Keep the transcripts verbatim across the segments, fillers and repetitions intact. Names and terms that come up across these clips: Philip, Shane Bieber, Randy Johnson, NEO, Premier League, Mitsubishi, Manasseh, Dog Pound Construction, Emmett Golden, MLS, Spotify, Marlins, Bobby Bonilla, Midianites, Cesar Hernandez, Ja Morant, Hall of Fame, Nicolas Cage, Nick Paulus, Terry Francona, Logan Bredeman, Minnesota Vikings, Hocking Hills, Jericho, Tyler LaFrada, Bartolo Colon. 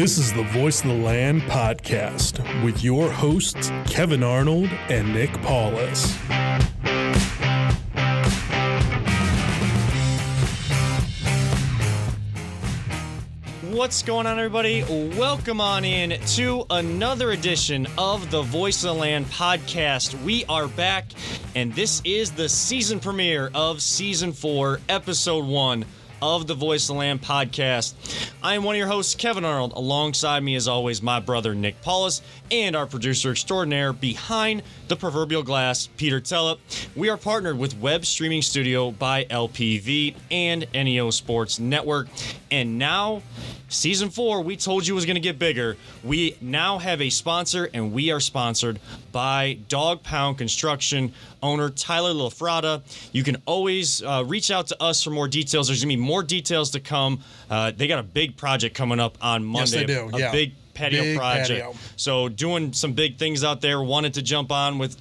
This is the Voice of the Land podcast with your hosts, Kevin Arnold and Nick Paulus. What's going on, everybody? Welcome on in to another edition of the Voice of the Land podcast. We are back, and this is the season premiere of Season four, Episode one of the Voice of the Land podcast. I am one of your hosts, Kevin Arnold. Alongside me, as always, my brother, Nick Paulus, and our producer extraordinaire behind the proverbial glass, Peter Tellep. We are partnered with Web Streaming Studio by L P V and N E O Sports Network. And now, Season four, we told you was going to get bigger. We now have a sponsor, and we are sponsored by Dog Pound Construction owner Tyler LaFrada. You can always uh, reach out to us for more details. There's going to be more details to come. Uh, they got a big project coming up on Monday. Yes, they do. A yeah. big patio big project. Patio. So doing some big things out there. Wanted to jump on with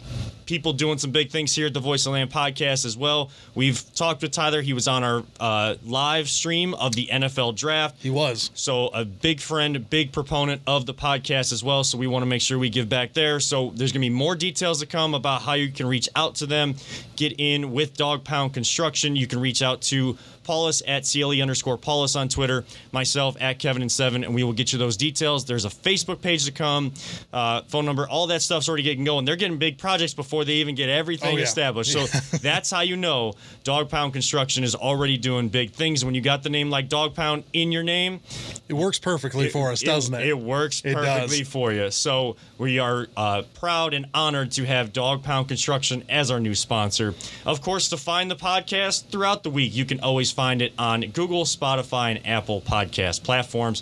people doing some big things here at the Voice of the Land podcast as well. We've talked with Tyler. He was on our uh, live stream of the N F L draft. He was. So a big friend, a big proponent of the podcast as well. So we want to make sure we give back there. So there's going to be more details to come about how you can reach out to them. Get in with Dog Pound Construction. You can reach out to Paulus at C L E underscore Paulus on Twitter, myself at Kevin and Seven, and we will get you those details. There's a Facebook page to come, uh, phone number, all that stuff's already getting going. They're getting big projects before they even get everything oh, yeah. established. So that's how you know Dog Pound Construction is already doing big things. When you got the name like Dog Pound in your name, it works perfectly it, for us, it, doesn't it? It works it perfectly does. for you. So we are uh, proud and honored to have Dog Pound Construction as our new sponsor. Of course, to find the podcast throughout the week, you can always find it on Google, Spotify, and Apple podcast platforms.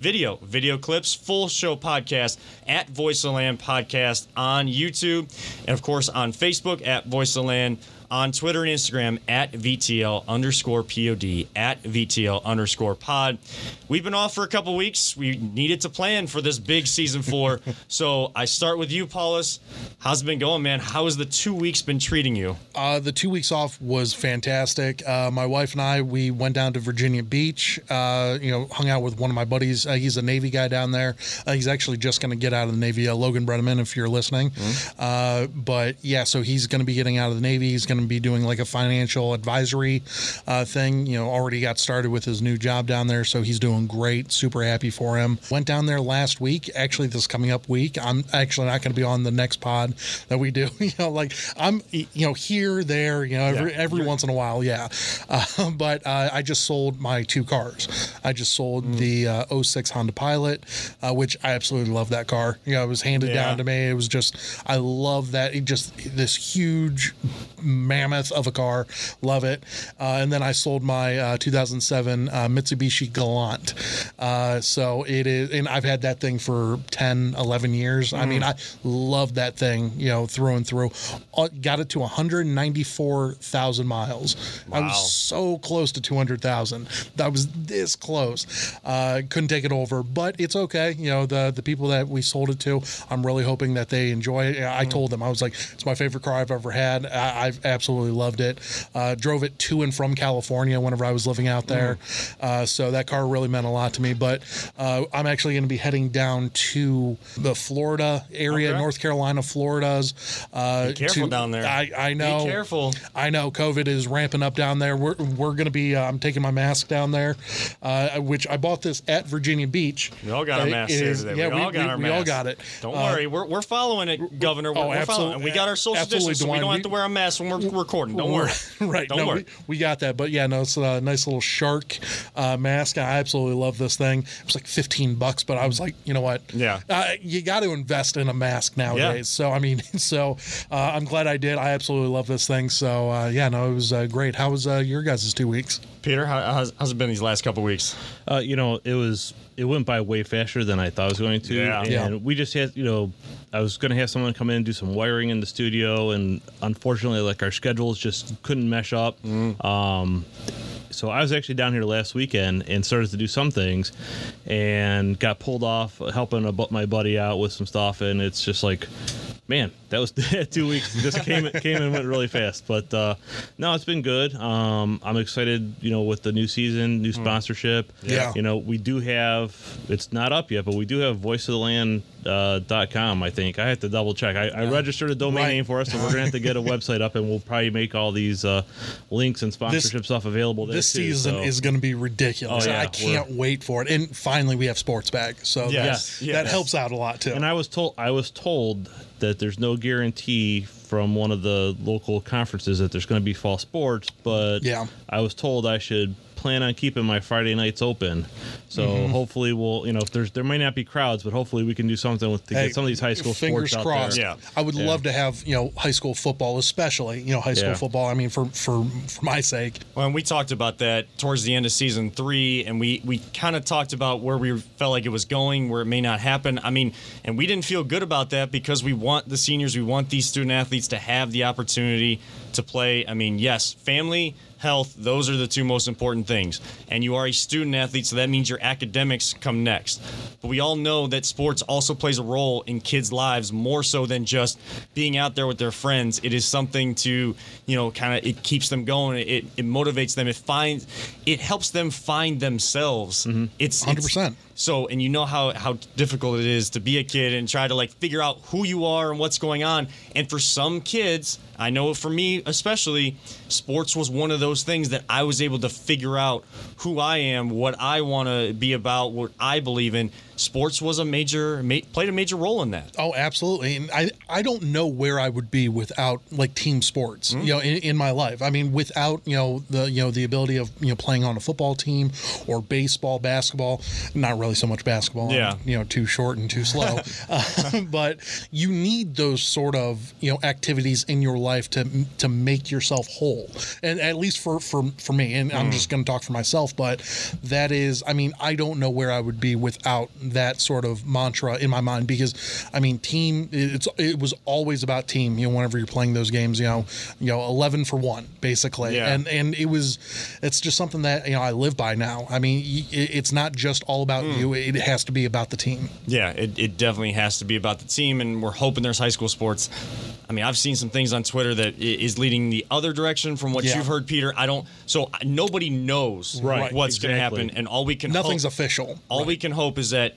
Video, video clips, full show podcast at Voice of the Land podcast on YouTube, and of course on Facebook at Voice of the Land, on Twitter and Instagram at VTL underscore POD, at VTL underscore pod. We've been off for a couple weeks. We needed to plan for this big season four. So I start with you, Paulus. How's it been going, man? How has the two weeks been treating you? Uh, the two weeks off was fantastic. Uh, my wife and I, we went down to Virginia Beach, uh, you know, hung out with one of my buddies. Uh, he's a Navy guy down there. Uh, he's actually just going to get out of the Navy, uh, Logan Bredeman, if you're listening. Mm-hmm. Uh, but, yeah, so he's going to be getting out of the Navy. He's going to be doing, like, a financial advisory uh, thing. You know, already got started with his new job down there, so he's doing great. Super happy for him. Went down there last week. Actually, this coming up week, I'm actually not going to be on the next pod that we do. You know, like, I'm, you know, here, there, you know, every, yeah. every once in a while, yeah. Uh, but uh, I just sold my two cars. I just sold mm. the uh, oh six Honda Pilot, uh, which I absolutely love that car. You know, it was handed yeah. down to me. It was just, I love that. It just, this huge mammoth of a car. Love it. Uh, and then I sold my uh, two thousand seven uh, Mitsubishi Galant. Uh, so it is, and I've had that thing for ten, eleven years. Mm. I mean, I love that thing, you know, through and through. Uh, got it to one hundred ninety-four thousand miles. Wow. I was so close to two hundred thousand. That was this close. Uh, couldn't take it over, but it's okay. You know, the, the people that we sold it to, I'm really hoping that they enjoy it. I told them, I was like, it's my favorite car I've ever had. I, I've absolutely loved it. Uh, drove it to and from California whenever I was living out there. Mm. Uh, so that car really meant a lot to me, but uh, I'm actually going to be heading down to the Florida area, okay. North Carolina, Florida's. Uh, be careful to, down there. I, I know. Be careful. I know. COVID is ramping up down there. We're, we're going to be, uh, I'm taking my mask down there, uh, which I bought this at Virginia Beach. We all got uh, our masks here today. Yeah, we, we all got we, our masks. We all got it. Don't uh, worry. We're, we're following it, Governor. We're, oh, we're absolutely. Following it. We got our social distance, so we don't have to wear a mask when we're recording. Don't worry. Right. Don't no, worry. We, we got that. But, yeah, no, it's a nice little shark uh, mask. I absolutely love this thing. It was like fifteen bucks, but I was like, you know what? Yeah. Uh, you got to invest in a mask nowadays. Yeah. So, I mean, so uh, I'm glad I did. I absolutely love this thing. So, uh, yeah, no, it was uh, great. How was uh, your guys' two weeks? Peter, how, how's, how's it been these last couple of weeks? Uh, you know, it was it went by way faster than I thought it was going to. Yeah. And yeah. we just had, you know, I was going to have someone come in and do some wiring in the studio, and unfortunately, like, our schedules just couldn't mesh up. Mm. Um, so I was actually down here last weekend and started to do some things and got pulled off helping a, my buddy out with some stuff, and it's just like, man, that was two weeks. It just came came and went really fast. But uh, no, it's been good. Um, I'm excited, you know, with the new season, new sponsorship. Yeah. You know, we do have, it's not up yet, but we do have voice of the land dot com, uh, I think. I have to double check. I, I registered a domain right. name for us, so we're going to have to get a website up, and we'll probably make all these uh, links and sponsorship this, stuff available there, This too, season so. is going to be ridiculous. Oh, yeah, I can't wait for it. And finally, we have sports back, so yes. that, yes. that helps out a lot, too. And I was told, I was told that there's no guarantee from one of the local conferences that there's going to be fall sports, but yeah. I was told I should plan on keeping my Friday nights open, so mm-hmm. hopefully we'll, you know, if there's there may not be crowds, but hopefully we can do something with to hey, get some of these high school fingers sports crossed. Out there. Yeah, I would yeah. love to have, you know, high school football, especially, you know, high school yeah. football. I mean, for for for my sake. Well, and we talked about that towards the end of season three, and we we kind of talked about where we felt like it was going, where it may not happen. I mean, and we didn't feel good about that because we want the seniors, we want these student athletes to have the opportunity to play. I mean, yes, family. Health, those are the two most important things. And you are a student athlete, so that means your academics come next. But we all know that sports also plays a role in kids' lives more so than just being out there with their friends. It is something to, you know, kind of, it keeps them going. It, it motivates them. It finds, it helps them find themselves. Mm-hmm. It's one hundred percent. It's, so, and you know how, how difficult it is to be a kid and try to, like, figure out who you are and what's going on. And for some kids, I know for me especially, sports was one of those things that I was able to figure out who I am, what I want to be about, what I believe in. Sports was a major ma- played a major role in that. Oh, absolutely. And I, I don't know where I would be without, like, team sports, mm-hmm. you know, in, in my life. I mean, without, you know, the you know the ability of, you know, playing on a football team or baseball, basketball, not really so much basketball. Yeah. I'm, you know, too short and too slow. uh, but you need those sort of, you know, activities in your life to to make yourself whole. And at least for for, for me, and mm. I'm just going to talk for myself, but that is, I mean, I don't know where I would be without that sort of mantra in my mind, because I mean, team, it's it was always about team, you know, whenever you're playing those games, you know, you know, eleven for one basically. Yeah. And and it was it's just something that, you know, I live by now. I mean, it's not just all about mm. you, it has to be about the team. Yeah, it, it definitely has to be about the team, and we're hoping there's high school sports. I mean, I've seen some things on Twitter that is leading the other direction from what yeah. you've heard, Peter. I don't, so nobody knows right. what's exactly. going to happen, and all we can Nothing's hope, official. All right. we can hope is that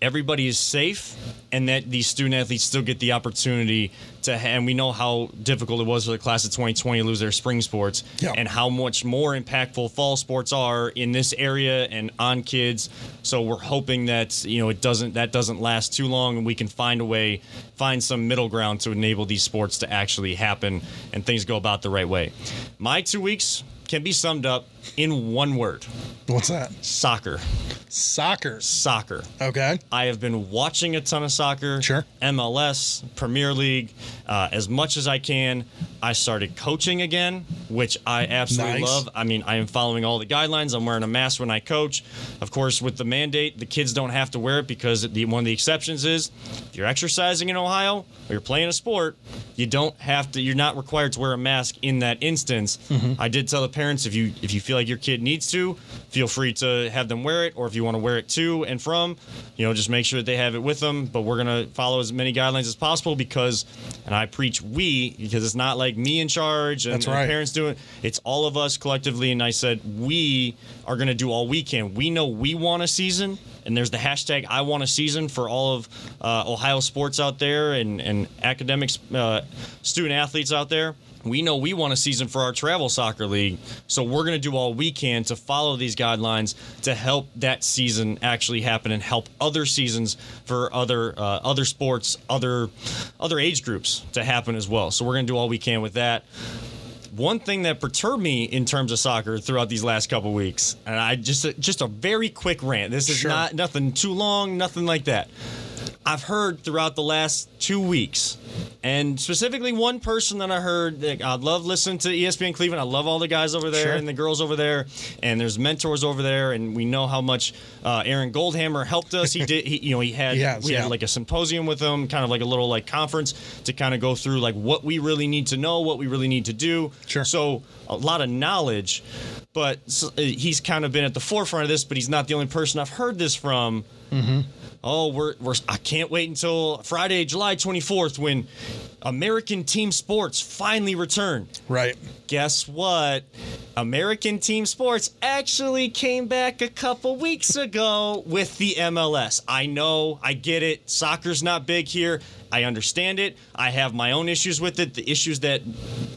everybody is safe and that these student athletes still get the opportunity to, and we know how difficult it was for the class of twenty twenty to lose their spring sports yeah. and how much more impactful fall sports are in this area and on kids. So we're hoping that, you know, it doesn't, that doesn't last too long, and we can find a way, find some middle ground to enable these sports to actually happen and things go about the right way. My two weeks can be summed up in one word. What's that? Soccer. Soccer. Soccer. Okay. I have been watching a ton of soccer. Sure. M L S, Premier League, uh, as much as I can. I started coaching again, which I absolutely nice. love. I mean, I am following all the guidelines. I'm wearing a mask when I coach. Of course, with the mandate, the kids don't have to wear it because the, one of the exceptions is if you're exercising in Ohio or you're playing a sport, you don't have to, you're not required to wear a mask in that instance. Mm-hmm. I did tell the parents, if you if you feel like your kid needs to, feel free to have them wear it, or if you want to wear it to and from, you know, just make sure that they have it with them. But we're going to follow as many guidelines as possible because, and I preach we, because it's not like Like me in charge and, right. and parents do it. It's all of us collectively. And I said, we are going to do all we can. We know we want a season. And there's the hashtag I want a season for all of uh, Ohio sports out there and, and academics, uh, student athletes out there. We know we want a season for our travel soccer league, so we're going to do all we can to follow these guidelines to help that season actually happen and help other seasons for other uh, other sports, other other age groups to happen as well. So we're going to do all we can with that. One thing that perturbed me in terms of soccer throughout these last couple weeks, and I just just a very quick rant. This is sure. not nothing too long, nothing like that. I've heard throughout the last two weeks, and specifically one person that I heard, that I love listening to E S P N Cleveland. I love all the guys over there sure. and the girls over there, and there's mentors over there, and we know how much uh, Aaron Goldhammer helped us. He did, he, you know, he had yes, we yeah. had like a symposium with him, kind of like a little like conference to kind of go through like what we really need to know, what we really need to do. Sure. So a lot of knowledge, but he's kind of been at the forefront of this, but he's not the only person I've heard this from. Mm-hmm. oh, we're we're I can't wait until Friday, July twenty-fourth, when American team sports finally return. Right. Guess what? American team sports actually came back a couple weeks ago with the M L S. I know, I get it. Soccer's not big here. I understand it. I have my own issues with it. The issues that,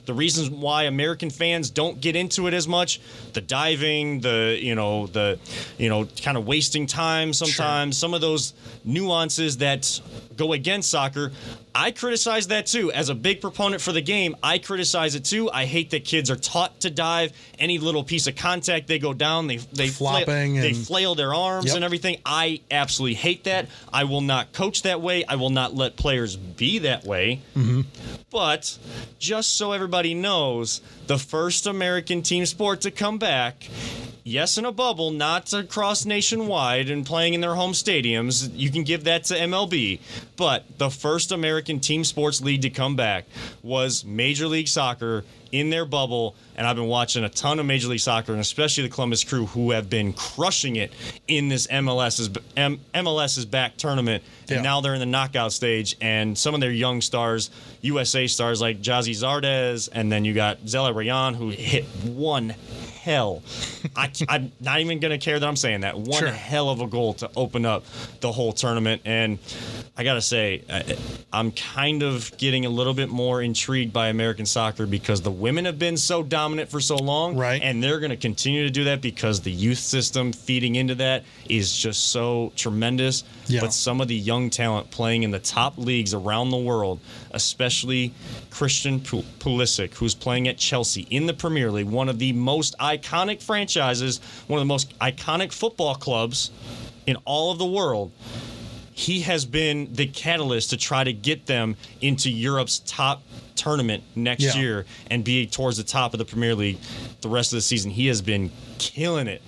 the reasons why American fans don't get into it as much, the diving, the, you know, the, you know, kind of wasting time sometimes, sure. Some of those nuances that go against soccer. I criticize that too. As a big proponent for the game, I criticize it too. I hate that kids are taught to dive. Any little piece of contact, they go down, they they flopping, fla- they flail their arms, yep. and everything. I absolutely hate that. I will not coach that way. I will not let players be that way. Mm-hmm. But just so everybody knows, the first American team sport to come back. Yes, in a bubble, not across nationwide and playing in their home stadiums. You can give that to M L B. But the first American team sports league to come back was Major League Soccer in their bubble. And I've been watching a ton of Major League Soccer, and especially the Columbus Crew, who have been crushing it in this M L S's M L S's back tournament. And yeah. now they're in the knockout stage, and some of their young stars, U S A stars like Jazzy Zardes, and then you got Zella Rayan, who hit one hell. I, I'm not even going to care that I'm saying that. One sure. hell of a goal to open up the whole tournament. And I got to say, I, I'm kind of getting a little bit more intrigued by American soccer because the women have been so dominant for so long. Right. And they're going to continue to do that because the youth system feeding into that is just so tremendous. Yeah. But some of the young talent playing in the top leagues around the world, especially Christian Pul- Pulisic, who's playing at Chelsea in the Premier League, one of the most iconic franchises, one of the most iconic football clubs in all of the world. He has been the catalyst to try to get them into Europe's top tournament next yeah. year and be towards the top of the Premier League the rest of the season. He has been killing it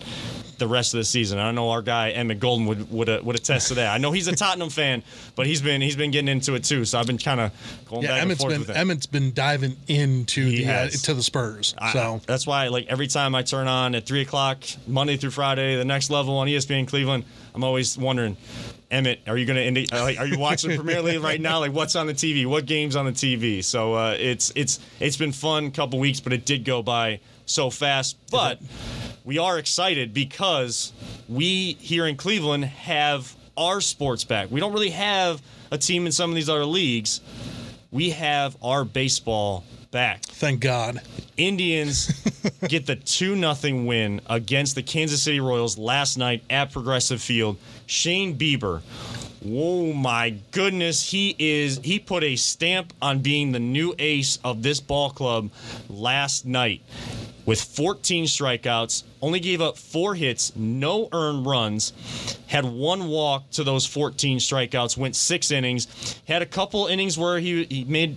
the rest of the season. I know our guy Emmett Golden would would uh, would attest to that. I know he's a Tottenham fan, but he's been he's been getting into it too. So I've been kind of going yeah, back Emmett's and forth been, with him. Emmett's been diving into he the uh, to the Spurs. I, so that's why, like, every time I turn on at three o'clock Monday through Friday, the next level on E S P N Cleveland, I'm always wondering, Emmett, are you going to like, are you watching Premier League right now? Like, what's on the T V? What game's on the T V? So uh, it's it's it's been fun couple weeks, but it did go by so fast. But we are excited because we here in Cleveland have our sports back. We don't really have a team in some of these other leagues. We have our baseball back. Thank God. Indians get the two nothing win against the Kansas City Royals last night at Progressive Field. Shane Bieber. Oh my goodness, he is he put a stamp on being the new ace of this ball club last night. With fourteen strikeouts, only gave up four hits, no earned runs, had one walk to those fourteen strikeouts, went six innings, had a couple innings where he, he made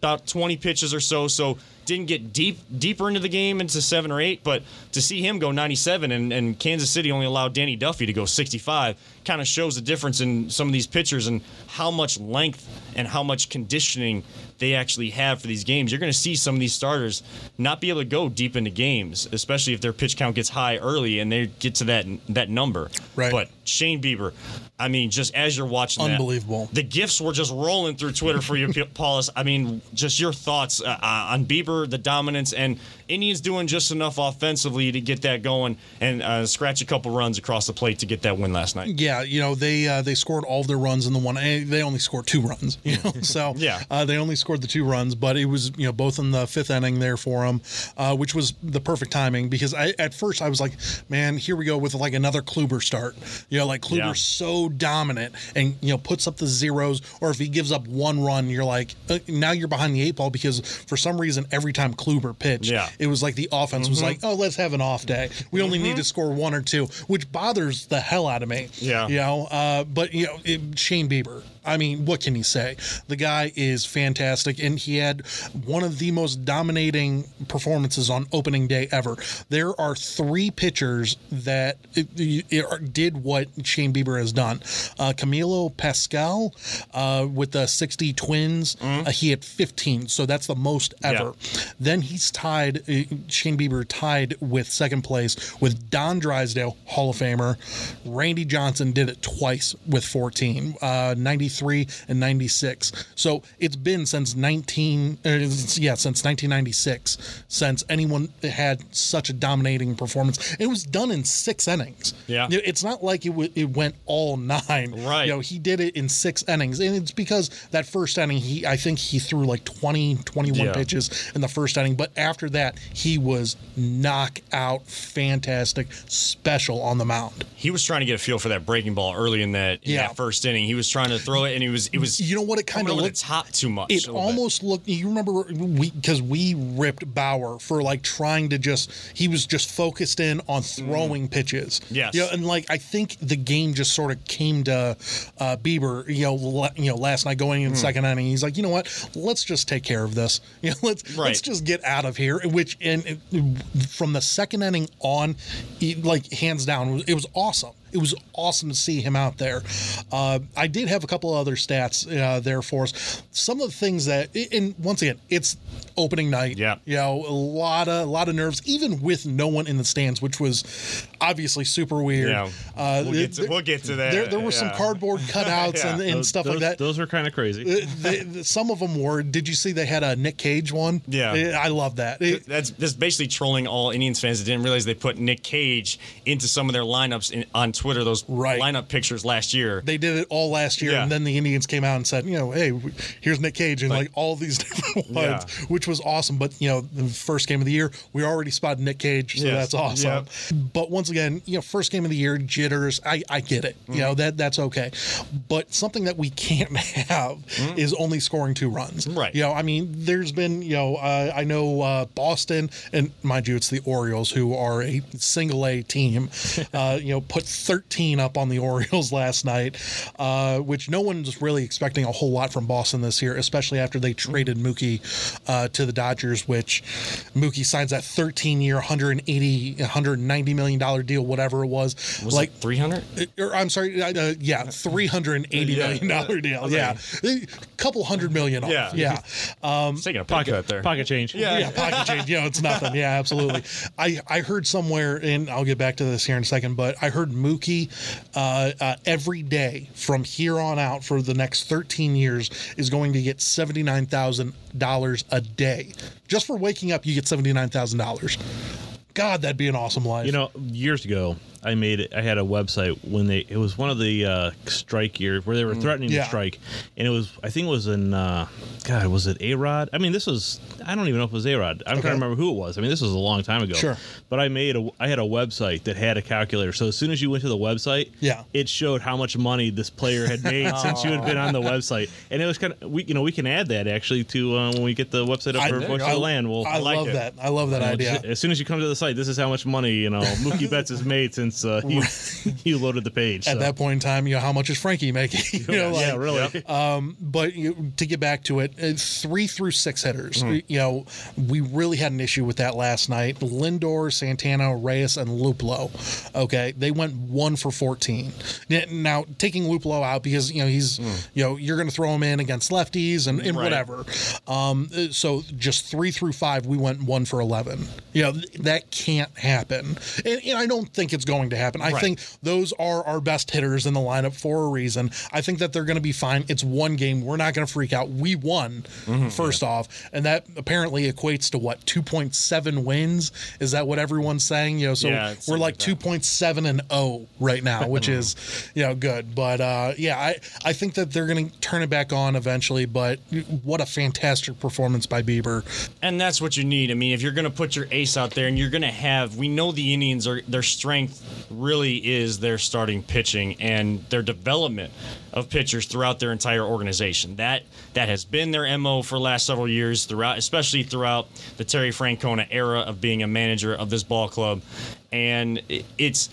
about twenty pitches or so, so didn't get deep deeper into the game, into seven or eight, but to see him go ninety-seven and, and Kansas City only allowed Danny Duffy to go sixty-five kind of shows the difference in some of these pitchers and how much length and how much conditioning they actually have for these games. You're going to see some of these starters not be able to go deep into games, especially if their pitch count gets high early and they get to that that number. Right. But Shane Bieber, I mean, just as you're watching unbelievable. That, the GIFs were just rolling through Twitter for you, Paulus. I mean, just your thoughts uh, on Bieber, the dominance, and Indians doing just enough offensively to get that going and uh, scratch a couple runs across the plate to get that win last night. Yeah, you know, they uh, they scored all of their runs in the one. They only scored two runs, you know, so yeah. uh, they only scored the two runs, but it was, you know, both in the fifth inning there for them, uh, which was the perfect timing because I at first I was like, man, here we go with like another Kluber start. You know, like Kluber's yeah. so dominant and, you know, puts up the zeros, or if he gives up one run, you're like, uh, now you're behind the eight ball because for some reason every time Kluber pitched, yeah. it was like the offense mm-hmm. was like, oh, let's have an off day. We only mm-hmm. need to score one or two, which bothers the hell out of me. Yeah. You know, uh, but, you know, it, Shane Bieber. I mean, what can you say? The guy is fantastic, and he had one of the most dominating performances on opening day ever. There are three pitchers that it, it did what Shane Bieber has done. Uh, Camilo Pascal uh, with the sixty Twins, mm-hmm. uh, he had fifteen, so that's the most ever. Yeah. Then he's tied, Shane Bieber tied with second place with Don Drysdale, Hall of Famer. Randy Johnson did it twice with fourteen, uh, ninety-three and ninety-six. So it's been since nineteen, uh, yeah, since nineteen ninety-six, since anyone had such a dominating performance. It was done in six innings. Yeah, it's not like it w- it went all nine. Right, you know, he did it in six innings, and it's because that first inning, he I think he threw like twenty, twenty-one yeah. pitches in the first inning, but after that, he was knockout, fantastic, special on the mound. He was trying to get a feel for that breaking ball early in that, in yeah. that first inning. He was trying to throw it, and he was it was you know what it kind of looked hot too much. It almost bit. looked. You remember we because we ripped Bauer for like trying to just he was just focused in on throwing mm. pitches. Yes, you know, and like I think the game just sort of came to uh, Bieber. You know, la- you know, last night going in the mm. second inning, he's like, you know what, let's just take care of this. You know, let's right. let's just get out of here. Which and, and from the second inning on, he, like hands down, it was awesome. It was awesome to see him out there. Uh, I did have a couple of other stats uh, there for us. Some of the things that, and once again, it's opening night. Yeah, you know, a lot of a lot of nerves, even with no one in the stands, which was obviously super weird. Yeah, uh, we'll, get to, there, we'll get to that. There, there were yeah. some cardboard cutouts yeah. and, and those, stuff those, like that. Those were kind of crazy. Uh, they, the, some of them were. Did you see they had a Nick Cage one? Yeah, it, I love that. It, that's that's basically trolling all Indians fans that didn't realize they put Nick Cage into some of their lineups in, on Twitter. Twitter those right. lineup pictures last year. They did it all last year, yeah. and then the Indians came out and said, you know, hey, here's Nick Cage and like, like all these different ones, yeah. which was awesome. But you know, the first game of the year, we already spotted Nick Cage, so yes. that's awesome. Yep. But once again, you know, first game of the year, jitters. I, I get it. Mm. You know, that that's okay. But something that we can't have mm. is only scoring two runs. Right. You know, I mean, there's been, you know, uh, I know uh, Boston, and mind you, it's the Orioles who are a single A team. uh, you know, put thirteen up on the Orioles last night, uh, which no one's really expecting a whole lot from Boston this year, especially after they traded Mookie uh, to the Dodgers, which Mookie signs that thirteen-year, one hundred eighty, one hundred ninety million dollars deal, whatever it was. Was like, it three hundred? Or, I'm sorry, uh, yeah, three hundred eighty yeah. million dollar deal, okay. yeah. A couple hundred million off, yeah. yeah. Um, taking a pocket out there. Pocket change. Yeah, yeah pocket change. You know, it's nothing. Yeah, absolutely. I, I heard somewhere, and I'll get back to this here in a second, but I heard Mookie Mookie uh, uh, every day from here on out for the next thirteen years is going to get seventy-nine thousand dollars a day. Just for waking up, you get seventy-nine thousand dollars. God, that'd be an awesome life. You know, years ago, I made it, I had a website when they, it was one of the uh, strike years where they were threatening yeah. to strike. And it was, I think it was in, uh, God, was it A-Rod? I mean, this was, I don't even know if it was A-Rod. I'm okay. trying to remember who it was. I mean, this was a long time ago. Sure. But I made a, I had a website that had a calculator. So as soon as you went to the website, yeah. it showed how much money this player had made oh. since you had been on the website. And it was kind of, we, you know, we can add that actually to uh, when we get the website up I, for Voice of the Land. We'll, I, I like love it. that. I love that you know, idea. As soon as you come to the site, this is how much money, you know, Mookie Betts has made since Uh, you, you loaded the page. At so. that point in time, you know, how much is Frankie making? you know, like, yeah, really. Um, but you, to get back to it, three through six hitters. Mm. You know, we really had an issue with that last night. Lindor, Santana, Reyes, and Luplow. Okay, they went one for fourteen. Now taking Luplow out because you know he's mm. you know you're going to throw him in against lefties and, and right. whatever. Um, so just three through five, we went one for eleven. You know that can't happen, and, and I don't think it's going. Going to happen. I right. think those are our best hitters in the lineup for a reason. I think that they're going to be fine. It's one game. We're not going to freak out. We won mm-hmm, first yeah. off, and that apparently equates to what two point seven wins. Is that what everyone's saying? You know, so yeah, we're like two point seven and zero right now, which is you know good. But uh, yeah, I I think that they're going to turn it back on eventually. But what a fantastic performance by Bieber. And that's what you need. I mean, if you're going to put your ace out there, and you're going to have, we know the Indians are their strength. really is their starting pitching and their development of pitchers throughout their entire organization. That that has been their M O for the last several years, throughout, especially throughout the Terry Francona era of being a manager of this ball club. And it's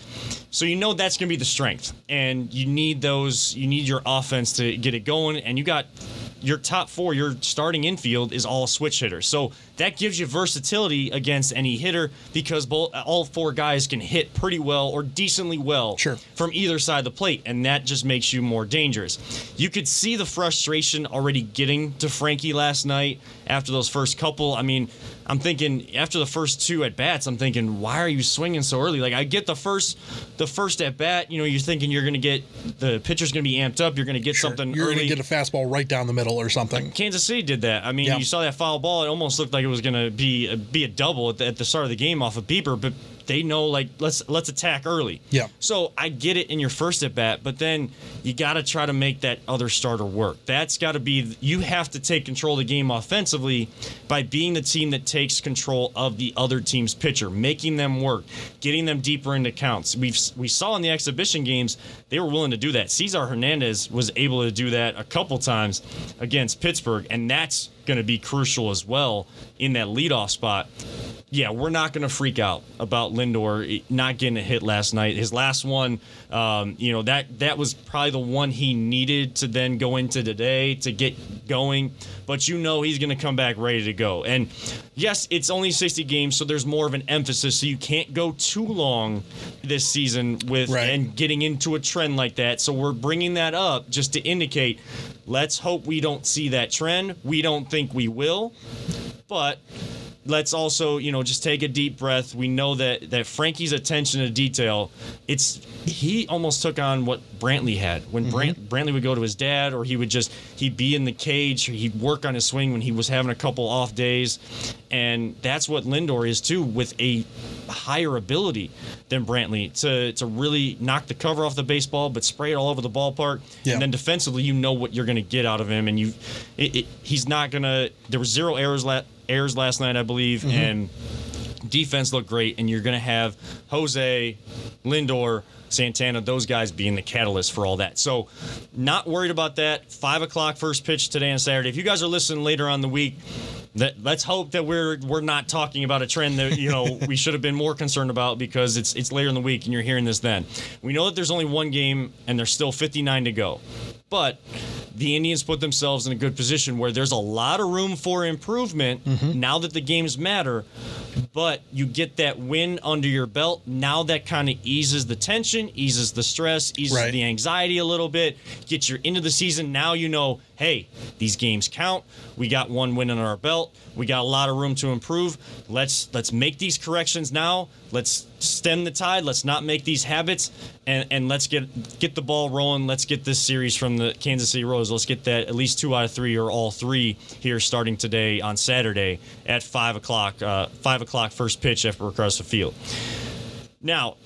so you know that's going to be the strength. And you need those, you need your offense to get it going. And you got your top four, your starting infield is all switch hitters. So that gives you versatility against any hitter because both, all four guys can hit pretty well or decently well sure. from either side of the plate. And that just makes you more dangerous. You could see the frustration already getting to Frankie last night after those first couple. I mean, I'm thinking after the first two at bats, I'm thinking, why are you swinging so early? Like I get the first, the first at bat, you know, you're thinking you're going to get the pitcher's going to be amped up. You're going to get sure. something. You're going to get a fastball right down the middle or something. Kansas City did that. I mean, yeah. you saw that foul ball. It almost looked like it was going to be a, be a double at the, at the start of the game off of Bieber, but they know like let's let's attack early. Yeah. So I get it in your first at bat, but then you got to try to make that other starter work. That's got to be you have to take control of the game offensively by being the team that takes control of the other team's pitcher, making them work, getting them deeper into counts. We've we saw in the exhibition games they were willing to do that. Cesar Hernandez was able to do that a couple times against Pittsburgh, and that's going to be crucial as well in that leadoff spot. Yeah, we're not going to freak out about Lindor not getting a hit last night. His last one, um, you know, that that was probably the one he needed to then go into today to get going. But you know he's going to come back ready to go. And, yes, it's only sixty games, so there's more of an emphasis. So you can't go too long this season with right. and getting into a trend like that. So we're bringing that up just to indicate let's hope we don't see that trend. We don't think we will. But let's also, you know, just take a deep breath. We know that, that Frankie's attention to detail, it's he almost took on what Brantley had. When mm-hmm. Brant, Brantley would go to his dad or he would just, he'd be in the cage, he'd work on his swing when he was having a couple off days. And that's what Lindor is, too, with a higher ability than Brantley to, to really knock the cover off the baseball but spray it all over the ballpark. Yeah. And then defensively, you know what you're going to get out of him. And you, it, it, he's not going to, there were zero errors last Airs last night, I believe, mm-hmm. and defense looked great. And you're going to have Jose, Lindor, Santana, those guys being the catalyst for all that. So not worried about that. Five o'clock first pitch today on Saturday. If you guys are listening later on the week, that, let's hope that we're we're not talking about a trend that you know we should have been more concerned about because it's it's later in the week and you're hearing this then. We know that there's only one game and there's still fifty-nine to go, but the Indians put themselves in a good position where there's a lot of room for improvement mm-hmm. now that the games matter, but you get that win under your belt. Now that kind of eases the tension, eases the stress, eases right. the anxiety a little bit, gets you into the season. Now you know, hey, these games count. We got one win under our belt. We got a lot of room to improve. Let's let's make these corrections now. Let's stem the tide. Let's not make these habits, and, and let's get get the ball rolling. Let's get this series from the Kansas City Royals. Let's get that at least two out of three or all three here starting today on Saturday at five o'clock. Uh, five o'clock first pitch after Progressive Field. Now,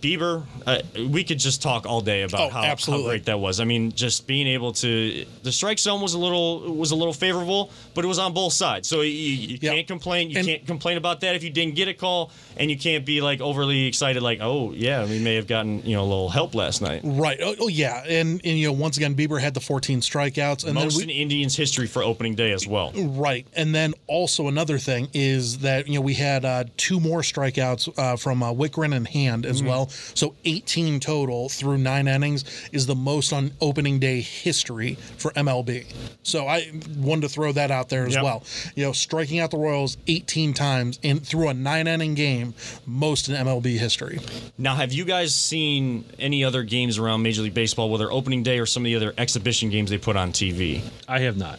Bieber, uh, we could just talk all day about oh, how, how great that was. I mean, just being able to the strike zone was a little was a little favorable, but it was on both sides. So you, you yep. can't complain. You and can't complain about that if you didn't get a call, and you can't be like overly excited, like, oh yeah, we may have gotten you know a little help last night. Right. Oh, oh yeah, and and you know once again, Bieber had the fourteen strikeouts, and most we, in Indians history for opening day as well. Right, and then also another thing is that you know we had uh, two more strikeouts uh, from uh, Wickren and Hand as mm-hmm. well. So eighteen total through nine innings is the most on opening day history for M L B. So I wanted to throw that out there as yep. well. You know, striking out the Royals eighteen times in through a nine inning game, most in M L B history. Now, have you guys seen any other games around Major League Baseball, whether opening day or some of the other exhibition games they put on T V? I have not.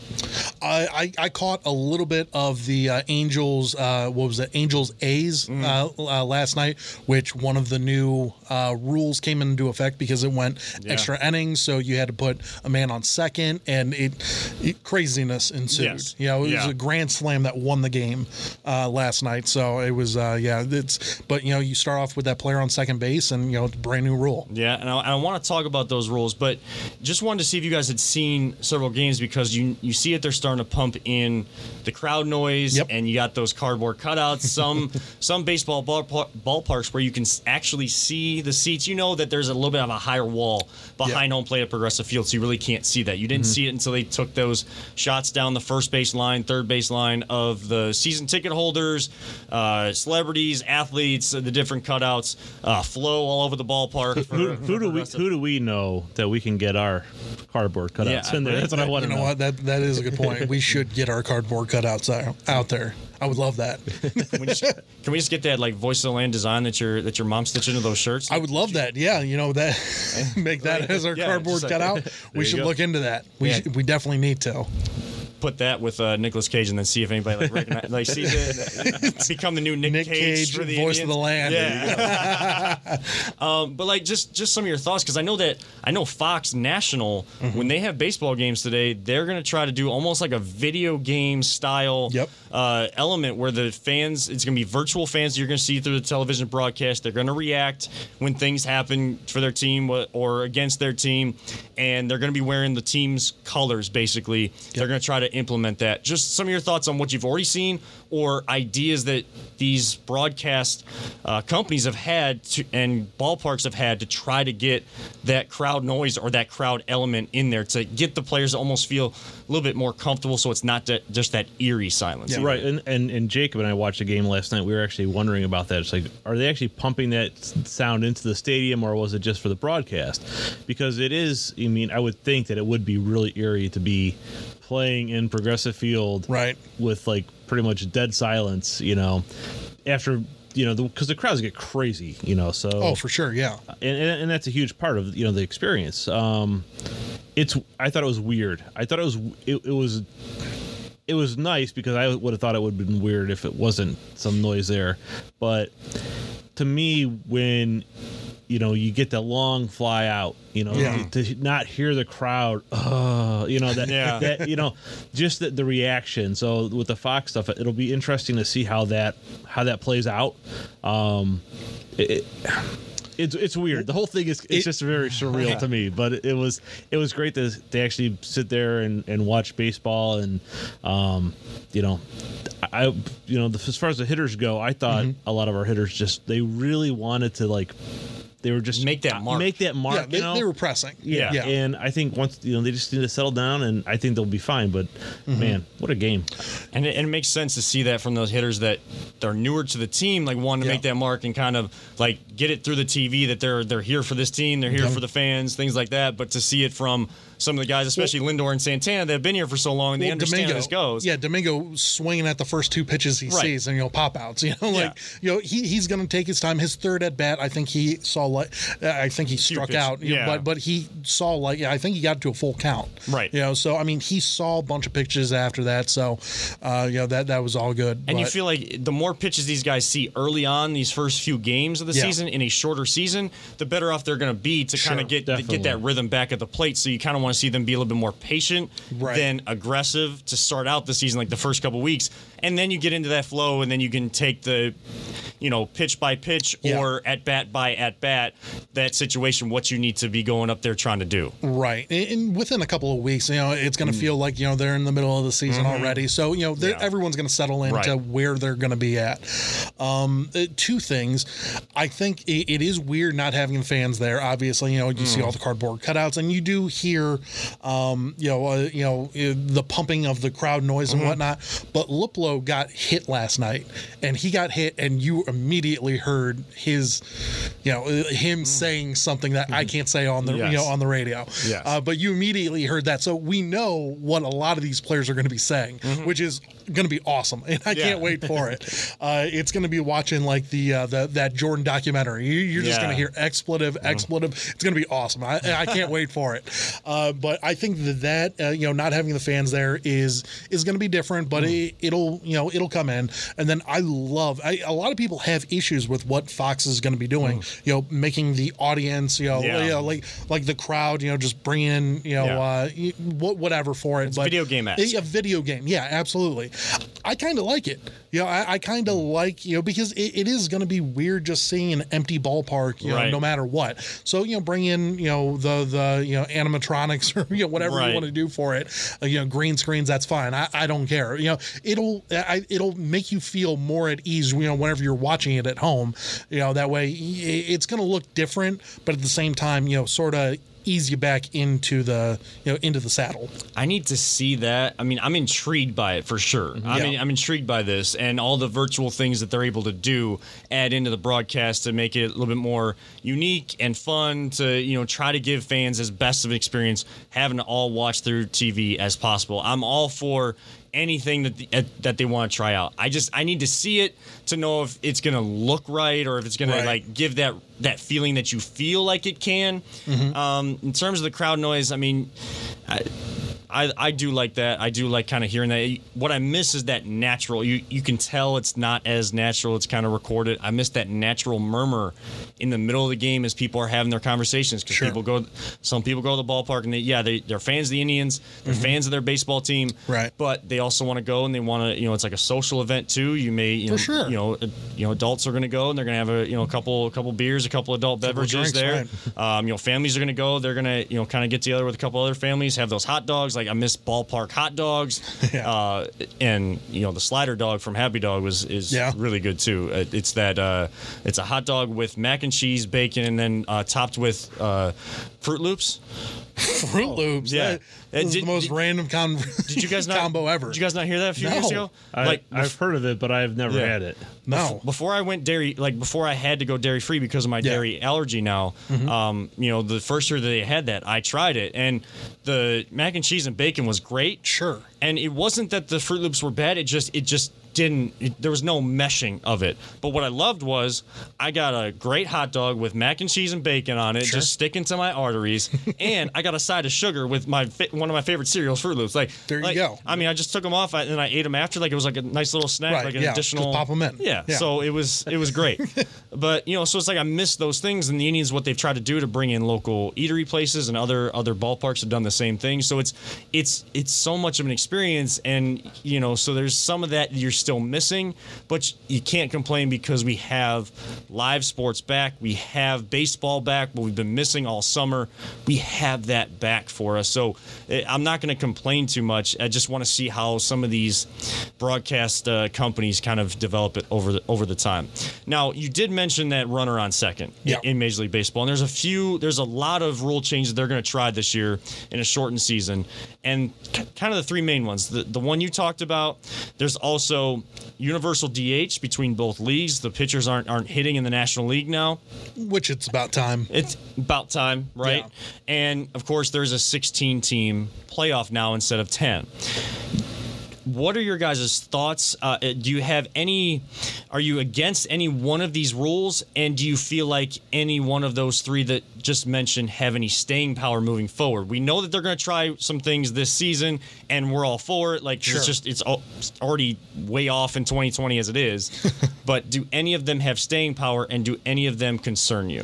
I I, I caught a little bit of the uh, Angels. Uh, what was it? Angels A's mm. uh, uh, last night, which one of the new Uh, rules came into effect because it went yeah. extra innings, so you had to put a man on second, and it, it craziness ensued. Yes. You know, it yeah. was a grand slam that won the game uh, last night. So it was, uh, yeah. It's but you know, you start off with that player on second base, and you know, it's a brand new rule. Yeah, and I, I want to talk about those rules, but just wanted to see if you guys had seen several games because you you see it, they're starting to pump in the crowd noise, yep. and you got those cardboard cutouts. Some some baseball ball, ballparks where you can actually actually see the seats. You know that there's a little bit of a higher wall behind yeah. home plate at Progressive Field, so you really can't see that. You didn't mm-hmm. see it until they took those shots down the first base line, third base line of the season ticket holders, uh, celebrities, athletes, the different cutouts, uh, flow all over the ballpark. For, who, who do we who do we know that we can get our cardboard cutouts yeah, in there? That's what I want to know. You know what? That, that is a good point. We should get our cardboard cutouts out, out there. I would love that. Can we just, can we just get that like Voice of the Land design that your that your mom stitched into those shirts? I would love that. Yeah, you know that. Make that as our yeah, cardboard like, cutout. We should go. Look into that. We yeah. should, we definitely need to. Put that with uh, Nicolas Cage and then see if anybody like recognize, like sees it. Become the new Nick, Nick Cage, Cage for the Voice Indians. Of the Land. Yeah. um, but like just just some of your thoughts, because I know that I know Fox National mm-hmm. when they have baseball games today, they're going to try to do almost like a video game style yep. uh, element where the fans, it's going to be virtual fans that you're going to see through the television broadcast. They're going to react when things happen for their team or against their team, and they're going to be wearing the team's colors basically. Yep. They're going to try to implement that. Just some of your thoughts on what you've already seen or ideas that these broadcast uh, companies have had to, and ballparks have had to try to get that crowd noise or that crowd element in there to get the players to almost feel a little bit more comfortable so it's not that, just that eerie silence. Yeah, right. And, and and Jacob and I watched a game last night. We were actually wondering about that. It's like, are they actually pumping that sound into the stadium or was it just for the broadcast? Because it is, I mean, I would think that it would be really eerie to be playing in Progressive Field right. with like pretty much dead silence, you know, after, you know, because the, the crowds get crazy, you know, so. Oh, for sure. Yeah. And, and, and that's a huge part of, you know, the experience. Um, it's, I thought it was weird. I thought it was, it, it was, it was nice because I would have thought it would have been weird if it wasn't some noise there. But to me, when, you know, you get that long fly out, you know, yeah. to, to not hear the crowd, uh, you know, that, yeah. that, you know, just the, the reaction. So with the Fox stuff, it'll be interesting to see how that, how that plays out. Um, it, it, It's it's weird. The whole thing is it's it, just very surreal yeah. to me. But it, it was it was great to to actually sit there and, and watch baseball and um you know I you know the, as far as the hitters go, I thought mm-hmm. a lot of our hitters just they really wanted to like they were just make that mark make that mark. Yeah, they, you know? They were pressing. Yeah. yeah, and I think once you know they just need to settle down and I think they'll be fine. But mm-hmm. man, what a game! And it, and it makes sense to see that from those hitters that they're newer to the team, like wanting to yeah. make that mark and kind of like get it through the team. T V that they're they're here for this team, they're here yeah. for the fans, things like that. But to see it from some of the guys, especially well, Lindor and Santana, that have been here for so long, and well, they understand Domingo, how this goes. Yeah, Domingo swinging at the first two pitches he right. sees, and you know pop outs. You know, like yeah. you know he he's going to take his time. His third at bat, I think he saw like I think he struck Stupid. out, yeah. know, but but he saw like yeah, I think he got to a full count. Right. You know, so I mean he saw a bunch of pitches after that, so uh, you know that that was all good. And but, you feel like the more pitches these guys see early on these first few games of the yeah. season in a shorter season, the better off they're going to be to sure, kind of get to get that rhythm back at the plate. So you kind of want to see them be a little bit more patient right. than aggressive to start out the season, like the first couple weeks, and then you get into that flow, and then you can take the, you know, pitch by pitch yeah. or at bat by at bat that situation what you need to be going up there trying to do. Right, and within a couple of weeks, you know, it's going to mm. feel like you know they're in the middle of the season mm-hmm. already. So you know, yeah. everyone's going to settle into right. where they're going to be at. Um, two things, I think it, it is. Weird not having fans there. Obviously, you know you mm. see all the cardboard cutouts, and you do hear, um, you know, uh, you know uh, the pumping of the crowd noise mm-hmm. and whatnot. But Luplow got hit last night, and he got hit, and you immediately heard his, you know, uh, him mm. saying something that mm-hmm. I can't say on the yes. you know on the radio. Yes. Uh, but you immediately heard that, so we know what a lot of these players are going to be saying, mm-hmm. which is going to be awesome, and I yeah. can't wait for it. Uh, it's going to be watching like the, uh, the that Jordan documentary. You, you're You're just yeah. going to hear expletive, expletive. It's going to be awesome. I, I can't wait for it. Uh, but I think that, that uh, you know, not having the fans there is is going to be different, but mm. it, it'll, you know, it'll come in. And then I love, I, a lot of people have issues with what Fox is going to be doing, mm. you know, making the audience, you know, yeah. you know, like like the crowd, you know, just bring in, you know, yeah. uh, whatever for it. It's but video game-esque. A video game. Yeah, absolutely. I kind of like it. You know, I, I kind of like, you know, because it, it is going to be weird just seeing an empty ballpark. Park, you know, right. no matter what. So, you know, bring in, you know, the the you know animatronics electronics or you know, whatever right. you want to do for it. Uh, you know, green screens, that's fine. I, I don't care. You know, it'll I, it'll make you feel more at ease. You know, whenever you're watching it at home, you know that way it's going to look different, but at the same time, you know, sort of ease you back into the you know into the saddle. I need to see that. I mean, I'm intrigued by it for sure. Yeah. I mean, I'm intrigued by this and all the virtual things that they're able to do add into the broadcast to make it a little bit more unique and fun to, you know, try to give fans as best of an experience having to all watch through T V as possible. I'm all for anything that the, that they want to try out. I just I need to see it to know if it's going to look right or if it's going right. to like give that that feeling that you feel like it can. Mm-hmm. Um, in terms of the crowd noise, I mean, I, I I do like that. I do like kind of hearing that. What I miss is that natural. You you can tell it's not as natural. It's kind of recorded. I miss that natural murmur in the middle of the game as people are having their conversations. Because sure. people go, some people go to the ballpark and they, yeah, they, they're fans of the Indians. They're mm-hmm. fans of their baseball team. Right. But they also want to go and they want to, you know, it's like a social event too. You may, you know, For sure. you know, you know, adults are going to go and they're going to have a, you know, a couple, a couple beers, a couple adult couple beverages drinks, there. Right. Um, you know, families are going to go. They're going to, you know, kind of get together with a couple other families, have those hot dogs. Like, I miss ballpark hot dogs, yeah. uh, and you know the slider dog from Happy Dog was is yeah. really good too. It's that uh, it's a hot dog with mac and cheese, bacon, and then uh, topped with uh, Fruit Loops. Fruit oh, Loops, yeah. That was the most did, random com- did you guys not, combo ever. Did you guys not hear that a few no. years ago? I, like I've bef- heard of it, but I have never yeah. had it. No. Before I went dairy, like before I had to go dairy free because of my yeah. dairy allergy. Now, mm-hmm. um, you know, the first year that they had that, I tried it, and the mac and cheese and bacon was great. Sure. And it wasn't that the Fruit Loops were bad. It just, it just. Didn't it, there was no meshing of it. But what I loved was I got a great hot dog with mac and cheese and bacon on it, sure. just sticking to my arteries, and I got a side of sugar with my one of my favorite cereals, Fruit Loops. Like there you like, go. I mean, I just took them off and I ate them after. Like it was like a nice little snack, right, like an yeah, additional. Just pop them in. Yeah, yeah. So it was it was great. But you know, so it's like I miss those things. And the Indians, what they've tried to do to bring in local eatery places and other other ballparks have done the same thing. So it's it's it's so much of an experience, and you know, so there's some of that you're still missing, but you can't complain because we have live sports back, we have baseball back, but we've been missing all summer. We have that back for us, so I'm not going to complain too much. I just want to see how some of these broadcast uh, companies kind of develop it over the over the time. Now, you did mention that runner on second yeah. in Major League Baseball, and there's a few, there's a lot of rule changes they're going to try this year in a shortened season, and c- kind of the three main ones. The the one you talked about. There's also universal D H between both leagues. The pitchers aren't aren't hitting in the National League now, which it's about time. It's about time, right? Yeah. And of course, there's a sixteen team playoff now instead of ten. What are your guys' thoughts? Uh, do you have any? Are you against any one of these rules? And do you feel like any one of those three that just mentioned have any staying power moving forward? We know that they're going to try some things this season, and we're all for it. Like sure. it's just it's already way off in twenty twenty as it is. But do any of them have staying power? And do any of them concern you?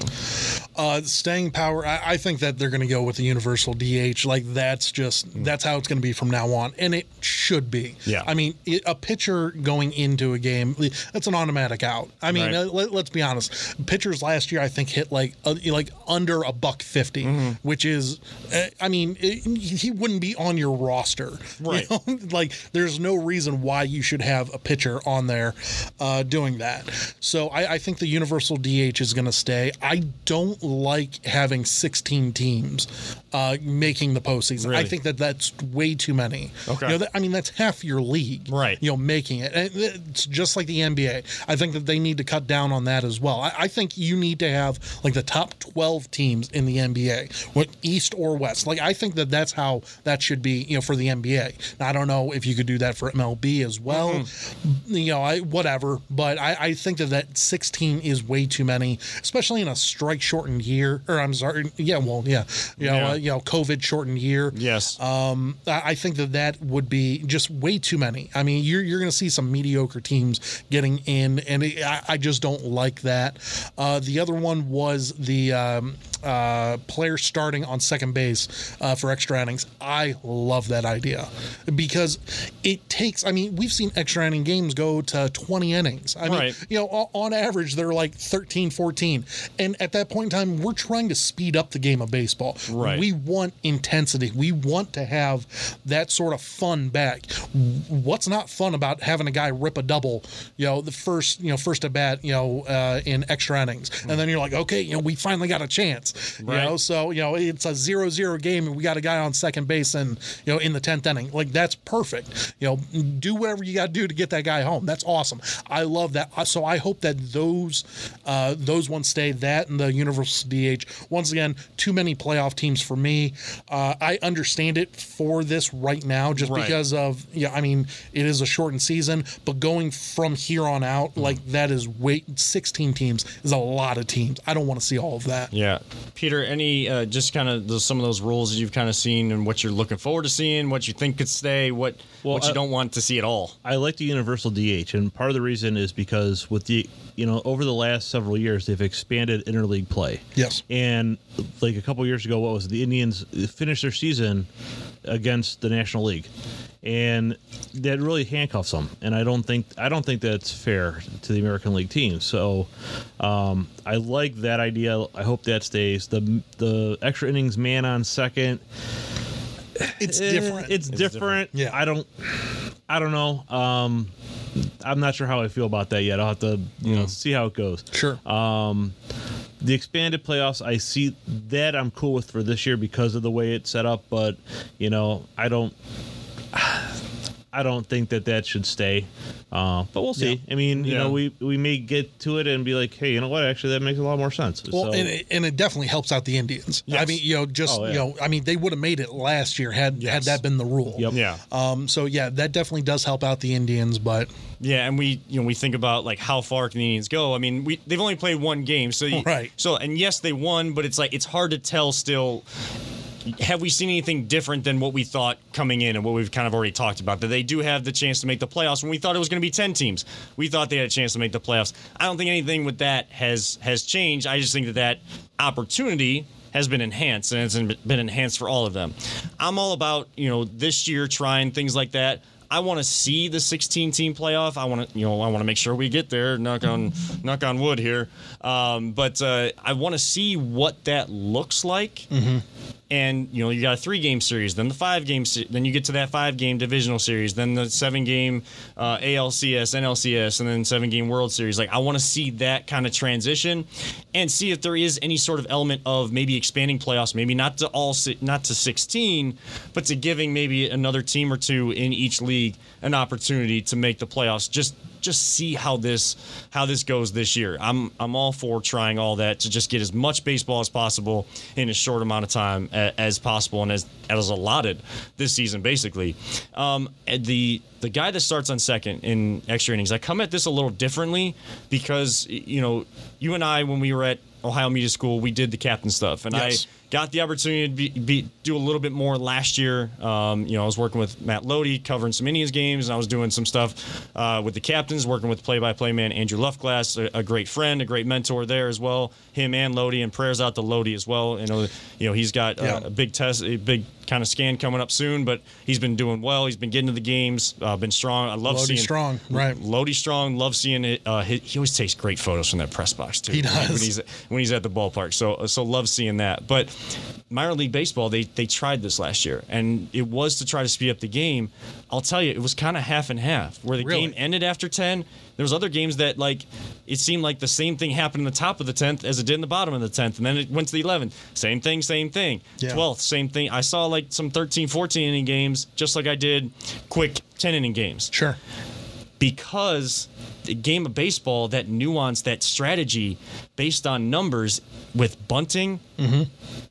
Uh, staying power. I, I think that they're going to go with the universal D H. Like that's just that's how it's going to be from now on, and it should be. Yeah. I mean, it, a pitcher going into a game, that's an automatic out. I mean, right. let, let's be honest. Pitchers last year, I think, hit like uh, like under a buck fifty, mm-hmm. which is, uh, I mean, it, he wouldn't be on your roster. Right. You know? Like, there's no reason why you should have a pitcher on there uh, doing that. So I, I think the universal D H is going to stay. I don't like having sixteen teams uh, making the postseason. Really? I think that that's way too many. Okay. You know, that, I mean, that's half your league, right? You know, making it. And it's just like the N B A. I think that they need to cut down on that as well. I, I think you need to have like the top twelve teams in the N B A, what East or West. Like I think that that's how that should be. You know, for the N B A. Now, I don't know if you could do that for M L B as well. Mm-hmm. You know, I whatever. But I, I think that that sixteen is way too many, especially in a strike shortened year. Or I'm sorry, yeah, well, yeah, you know, yeah. Uh, you know, COVID shortened year. Yes. Um, I, I think that that would be just way too many. I mean, you're you're going to see some mediocre teams getting in, and it, I, I just don't like that. Uh, the other one was the um, uh, player starting on second base uh, for extra innings. I love that idea because it takes, I mean, we've seen extra inning games go to twenty innings. I mean, right. you know, on average, they're like thirteen, fourteen. And at that point in time, we're trying to speed up the game of baseball. Right. We want intensity. We want to have that sort of fun back. What's not fun about having a guy rip a double, you know, the first, you know, first at bat, you know, uh, in extra innings. And then you're like, okay, you know, we finally got a chance, right. you know, so, you know, it's a zero, zero game and we got a guy on second base and, you know, in the tenth inning, like that's perfect. You know, do whatever you got to do to get that guy home. That's awesome. I love that. So I hope that those, uh, those ones stay, that and the universal D H. Once again, too many playoff teams for me. Uh, I understand it for this right now, just right. because of, yeah, I mean, it is a shortened season, but going from here on out, mm-hmm. like that is way, sixteen teams is a lot of teams. I don't want to see all of that. Yeah. Peter, any uh, just kind of some of those rules that you've kind of seen and what you're looking forward to seeing, what you think could stay, what well, what you uh, don't want to see at all? I like the universal D H, and part of the reason is because with the, you know, over the last several years, they've expanded interleague play. Yes. And like a couple years ago, what was it? The Indians finished their season against the National League. And that really handcuffs them, and I don't think I don't think that's fair to the American League team. So um, I like that idea. I hope that stays. The the extra innings, man on second. It's different. It's, it's different. different. Yeah. I don't. I don't know. Um, I'm not sure how I feel about that yet. I'll have to you mm. know see how it goes. Sure. Um, The expanded playoffs, I see that I'm cool with for this year because of the way it's set up. But you know, I don't. I don't think that that should stay, uh, but we'll see. Yeah. I mean, you yeah. know, we we may get to it and be like, hey, you know what? Actually, that makes a lot more sense. Well, so, and, it, and it definitely helps out the Indians. Yes. I mean, you know, just oh, yeah. you know, I mean, they would have made it last year had yes. had that been the rule. Yep. Yeah. Um. So yeah, that definitely does help out the Indians, but yeah, and we you know we think about like how far can the Indians go? I mean, we they've only played one game, so you, right. So and yes, they won, but it's like it's hard to tell still. Have we seen anything different than what we thought coming in and what we've kind of already talked about? That they do have the chance to make the playoffs when we thought it was going to be ten teams. We thought they had a chance to make the playoffs. I don't think anything with that has has changed. I just think that that opportunity has been enhanced, and it's been enhanced for all of them. I'm all about, you know, this year trying things like that. I want to see the sixteen-team playoff. I want to, you know, I want to make sure we get there. Knock on, knock on wood here. Um, but uh, I want to see what that looks like. Mm-hmm. And you know, you got a three-game series, then the five-game, se- then you get to that five-game divisional series, then the seven-game uh, A L C S, N L C S, and then seven-game World Series. Like, I want to see that kind of transition, and see if there is any sort of element of maybe expanding playoffs, maybe not to all, si- not to sixteen, but to giving maybe another team or two in each league an opportunity to make the playoffs. Just just see how this how this goes this year. I'm I'm all for trying all that to just get as much baseball as possible in as short amount of time as, as possible and as as allotted this season, basically. Um, the the guy that starts on second in extra innings, I come at this a little differently because, you know, you and I, when we were at Ohio Media School, we did the captain stuff, and yes. I got the opportunity to be, be, do a little bit more last year. Um, you know, I was working with Matt Lody, covering some Indians games, and I was doing some stuff uh, with the captains, working with play-by-play man Andrew Luftglass, a, a great friend, a great mentor there as well. Him and Lody, and prayers out to Lody as well. And uh, you know, he's got uh, yeah. a big test, a big kind of scan coming up soon, but he's been doing well. He's been getting to the games, uh, been strong. I love Lody seeing strong, right? Lody strong, love seeing it. Uh, he, he always takes great photos from that press box too. He does when he's when he's at the ballpark. So so love seeing that, but. Minor league baseball, they they tried this last year, and it was to try to speed up the game. I'll tell you, it was kind of half and half, where the really? game ended after ten. There was other games that, like, it seemed like the same thing happened in the top of the tenth as it did in the bottom of the tenth, and then it went to the eleventh. Same thing, same thing. Yeah. twelfth, same thing. I saw, like, some thirteen, fourteen inning games, just like I did quick ten inning games. Sure. Because the game of baseball, that nuance, that strategy based on numbers with bunting mm-hmm.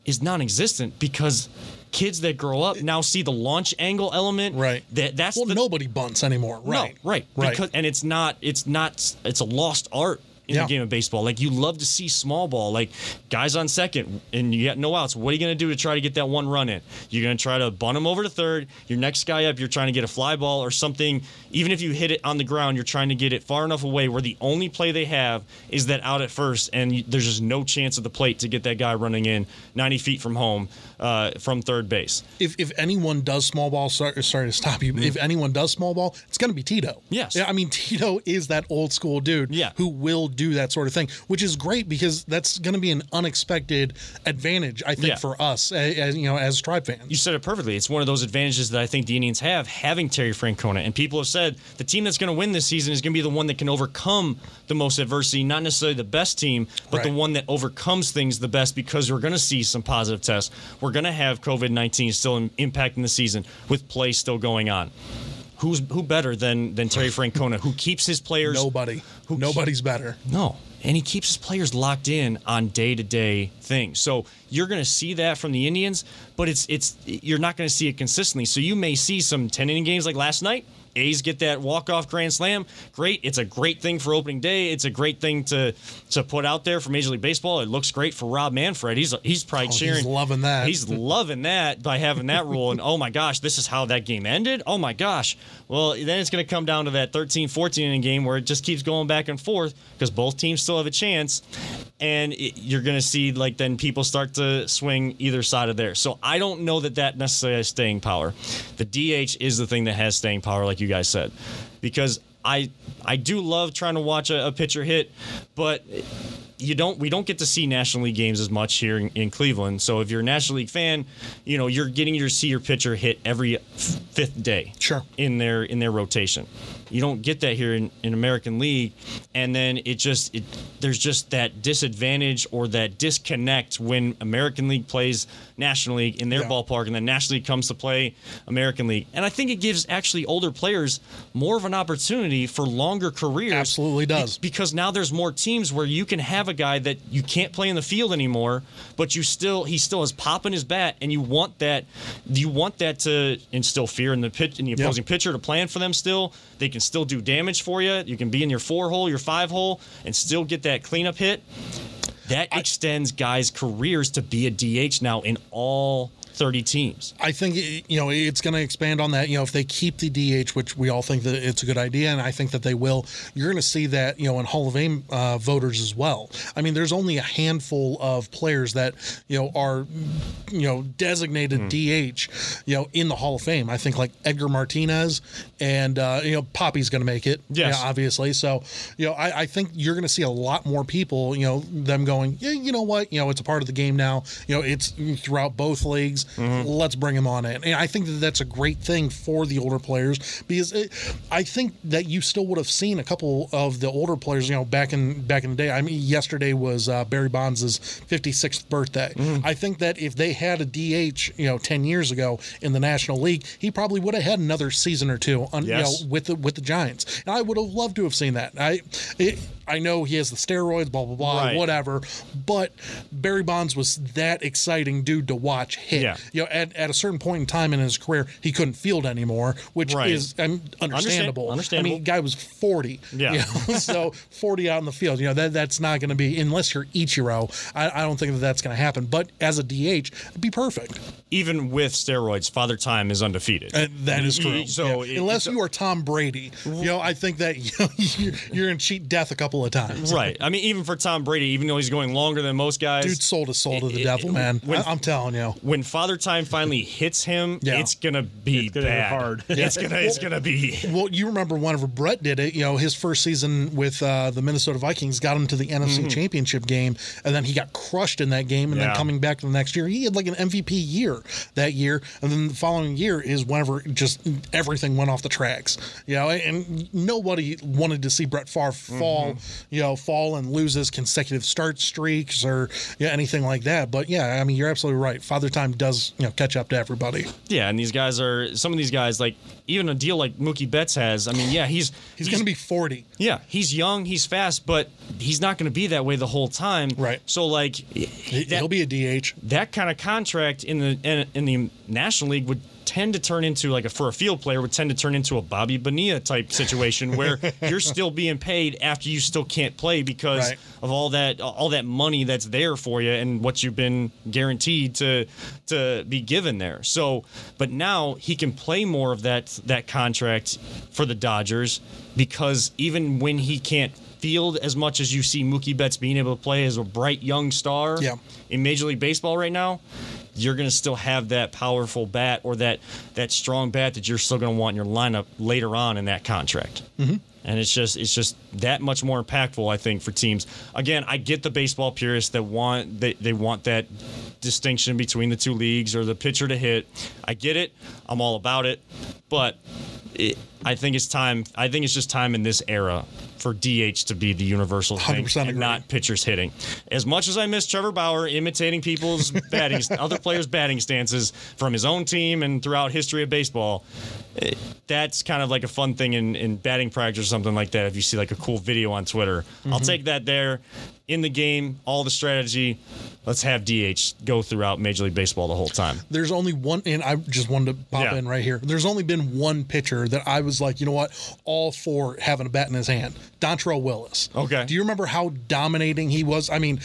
is non-existent because kids that grow up now see the launch angle element. Right. That that's well, the, nobody bunts anymore. Right. No, right. Right. Because, and it's not. It's not. It's a lost art. in yeah. the game of baseball. Like, you love to see small ball, like guys on second and you got no outs. What are you going to do to try to get that one run in? You're going to try to bunt him over to third. Your next guy up, you're trying to get a fly ball or something. Even if you hit it on the ground, you're trying to get it far enough away where the only play they have is that out at first, and you, there's just no chance at the plate to get that guy running in ninety feet from home uh, from third base. If if anyone does small ball, sorry, sorry to stop you, mm. if anyone does small ball, it's going to be Tito. Yes. I mean, Tito is that old school dude yeah. who will do that sort of thing, which is great because that's going to be an unexpected advantage, I think, yeah. for us as, you know, as Tribe fans. You said it perfectly. It's one of those advantages that I think the Indians have, having Terry Francona. And people have said the team that's going to win this season is going to be the one that can overcome the most adversity, not necessarily the best team, but right. the one that overcomes things the best, because we're going to see some positive tests. We're going to have covid nineteen still in, impacting the season with play still going on. Who's who better than than Terry Francona, who keeps his players? Nobody. Who Nobody's keep, better. No. And he keeps his players locked in on day-to-day things. So you're going to see that from the Indians, but it's it's you're not going to see it consistently. So you may see some ten-inning games like last night. A's get that walk-off grand slam. Great. It's a great thing for opening day. It's a great thing to to put out there for Major League Baseball. It looks great for Rob Manfred. He's he's probably oh, cheering. He's loving that. He's loving that by having that rule. And, oh, my gosh, this is how that game ended? Oh, my gosh. Well, then it's going to come down to that thirteen fourteen inning game where it just keeps going back and forth because both teams still have a chance. And it, you're going to see, like, then people start to swing either side of there. So I don't know that that necessarily has staying power. The D H is the thing that has staying power, like you guys said, because I I do love trying to watch a, a pitcher hit, but you don't we don't get to see National League games as much here in, in Cleveland. So if you're a National League fan, you know you're getting your see your pitcher hit every f- fifth day. Sure. in their in their rotation. You don't get that here in, in American League, and then it just it, there's just that disadvantage or that disconnect when American League plays National League in their yeah. ballpark, and then National League comes to play American League. And I think it gives actually older players more of an opportunity for longer careers. Absolutely does. Because now there's more teams where you can have a guy that you can't play in the field anymore, but you still he still is popping his bat, and you want that you want that to instill fear in the pitch in the opposing yep. pitcher to plan for them still. They can still do damage for you. You can be in your four hole, your five hole, and still get that cleanup hit. That I, extends guys' careers to be a D H now in all thirty teams. I think you know it's going to expand on that. You know, if they keep the D H, which we all think that it's a good idea, and I think that they will, you're going to see that you know in Hall of Fame uh, voters as well. I mean, there's only a handful of players that you know are you know designated mm. D H, you know, in the Hall of Fame. I think like Edgar Martinez and uh, you know Poppy's going to make it. Yes, you know, obviously. So you know, I, I think you're going to see a lot more people. You know, them going, yeah, you know what, you know, it's a part of the game now. You know, it's throughout both leagues. Mm-hmm. Let's bring him on in. And I think that that's a great thing for the older players because it, I think that you still would have seen a couple of the older players, you know, back in back in the day. I mean, yesterday was uh, Barry Bonds' fifty-sixth birthday. Mm-hmm. I think that if they had a D H, you know, ten years ago in the National League, he probably would have had another season or two on, yes. you know, with the, with the Giants. And I would have loved to have seen that. I it, I know he has the steroids, blah, blah, blah, right. whatever, but Barry Bonds was that exciting dude to watch hit. Yeah. You know, at, at a certain point in time in his career, he couldn't field anymore, which right. is I mean, understandable. Understand, understandable. I mean, the guy was forty. Yeah. You know, so forty out in the field. You know, that that's not going to be, unless you're Ichiro, I, I don't think that that's going to happen. But as a D H, it'd be perfect. Even with steroids, Father Time is undefeated. Uh, that is true. So yeah. it, Unless you are Tom Brady, you know, I think that you know, you're, you're going to cheat death a couple of times. Right. I mean, even for Tom Brady, even though he's going longer than most guys. Dude sold his soul to the it, devil, it, man. When, I'm telling you. When Father Time finally hits him, yeah. it's going to be it's gonna bad. Be hard. Yeah. It's going well, it's gonna be. Well, you remember whenever Brett did it, you know, his first season with uh, the Minnesota Vikings got him to the N F C mm-hmm. Championship game, and then he got crushed in that game, and yeah. then coming back to the next year, he had like an M V P year that year, and then the following year is whenever just everything went off the tracks. You know, and nobody wanted to see Brett Favre fall mm-hmm. you know, fall and lose his consecutive start streaks or yeah, anything like that. But yeah, I mean, you're absolutely right. Father Time does, you know, catch up to everybody. Yeah, and these guys are some of these guys, like even a deal like Mookie Betts has. I mean, yeah, he's he's, he's going to be forty. Yeah, he's young, he's fast, but he's not going to be that way the whole time. Right. So like, that, he'll be a D H. That kind of contract in the in, in the National League would tend to turn into, like, a, for a field player, would tend to turn into a Bobby Bonilla type situation where you're still being paid after you still can't play because right. of all that all that money that's there for you and what you've been guaranteed to to be given there. So, but now he can play more of that that contract for the Dodgers because even when he can't field as much as you see Mookie Betts being able to play as a bright young star yeah. in Major League Baseball right now, you're going to still have that powerful bat or that, that strong bat that you're still going to want in your lineup later on in that contract. Mm-hmm. And it's just it's just that much more impactful, I think, for teams. Again, I get the baseball purists that want they, they want that distinction between the two leagues or the pitcher to hit. I get it. I'm all about it. But it, I think it's time. I think it's just time in this era for D H to be the universal thing and agree. Not pitchers hitting. As much as I miss Trevor Bauer imitating people's batting, other players' batting stances from his own team and throughout history of baseball, it, that's kind of like a fun thing in, in batting practice or something like that. If you see like a cool video on Twitter, mm-hmm. I'll take that there. In the game, all the strategy, let's have D H go throughout Major League Baseball the whole time. There's only one, and I just wanted to pop yeah. in right here. There's only been one pitcher that I was like, you know what, all for having a bat in his hand. Dontrell Willis. Okay. Do you remember how dominating he was? I mean,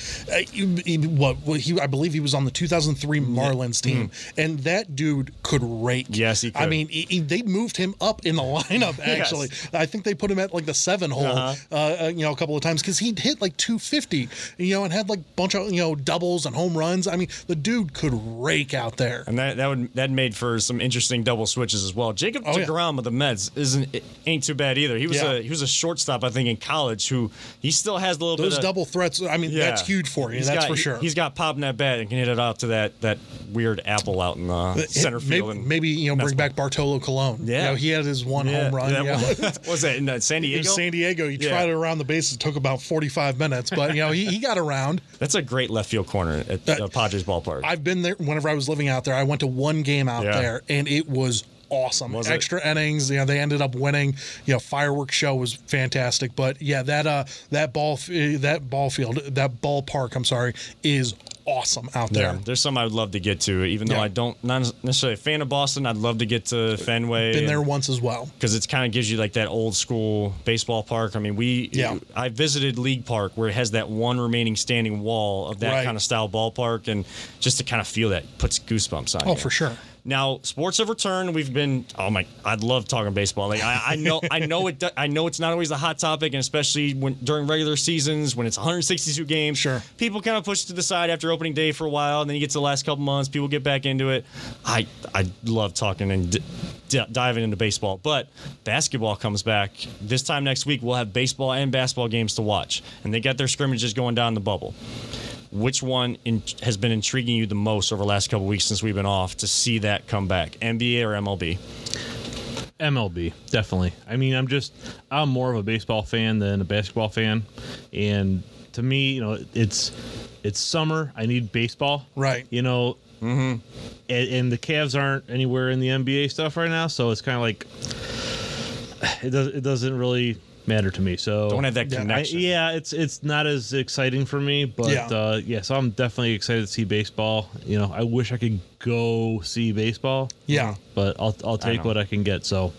he, he, what he I believe he was on the two thousand three Marlins team, mm-hmm. and that dude could rake. Yes, he could. I mean, he, he, they moved him up in the lineup, actually. Yes. I think they put him at like the seven hole, uh-huh. uh, you know, a couple of times because he'd hit like two fifty. You know, and had like a bunch of, you know, doubles and home runs. I mean, the dude could rake out there. And that that would that made for some interesting double switches as well. Jacob oh, deGrom yeah. of the Mets isn't ain't too bad either. He was yeah. a he was a shortstop, I think, in college who he still has a little Those bit of double threats. I mean, yeah. that's huge for you. He's that's got, for sure. He's got pop in that bat and can hit it off to that that weird apple out in uh, it, center field. Maybe, and maybe you know bring back Bartolo Colon. Yeah, you know, he had his one yeah. home run. Yeah. Yeah. What was that in uh, San Diego? In San Diego, he yeah. tried it around the bases. It took about forty-five minutes, but you know. No, he, he got around. That's a great left field corner at the uh, Padres ballpark. I've been there. Whenever I was living out there, I went to one game out yeah. there, and it was awesome. Was Extra it? innings. You know, they ended up winning. You know, fireworks show was fantastic. But yeah, that uh, that ball, that ball field, that ballpark. I'm sorry, is awesome out there. Yeah, there's some I would love to get to, even though yeah. I don't not necessarily a fan of Boston. I'd love to get to Fenway. Been there once as well because it kind of gives you like that old school baseball park. I mean, we yeah. I visited League Park where it has that one remaining standing wall of that right. kind of style ballpark, and just to kind of feel that puts goosebumps on. Oh, you. for sure. Now, sports have returned. We've been oh my! I'd love talking baseball. Like I, I know, I know it. I know it's not always a hot topic, and especially when during regular seasons when it's one hundred sixty-two games. Sure, people kind of push it to the side after opening day for a while, and then you get to the last couple months, people get back into it. I I love talking and d- d- diving into baseball, but basketball comes back this time next week. We'll have baseball and basketball games to watch, and they got their scrimmages going down the bubble. Which one in, has been intriguing you the most over the last couple of weeks since we've been off to see that come back, N B A or M L B? M L B, definitely. I mean, I'm just I'm more of a baseball fan than a basketball fan, and to me, you know, it's it's summer. I need baseball, right? You know, mm-hmm. and, and the Cavs aren't anywhere in the N B A stuff right now, so it's kind of like it does it doesn't really. matter to me, so don't have that connection. I, yeah, it's it's not as exciting for me, but yeah. Uh, yeah, so I'm definitely excited to see baseball. You know, I wish I could go see baseball. Yeah, but I'll I'll take I what I can get. So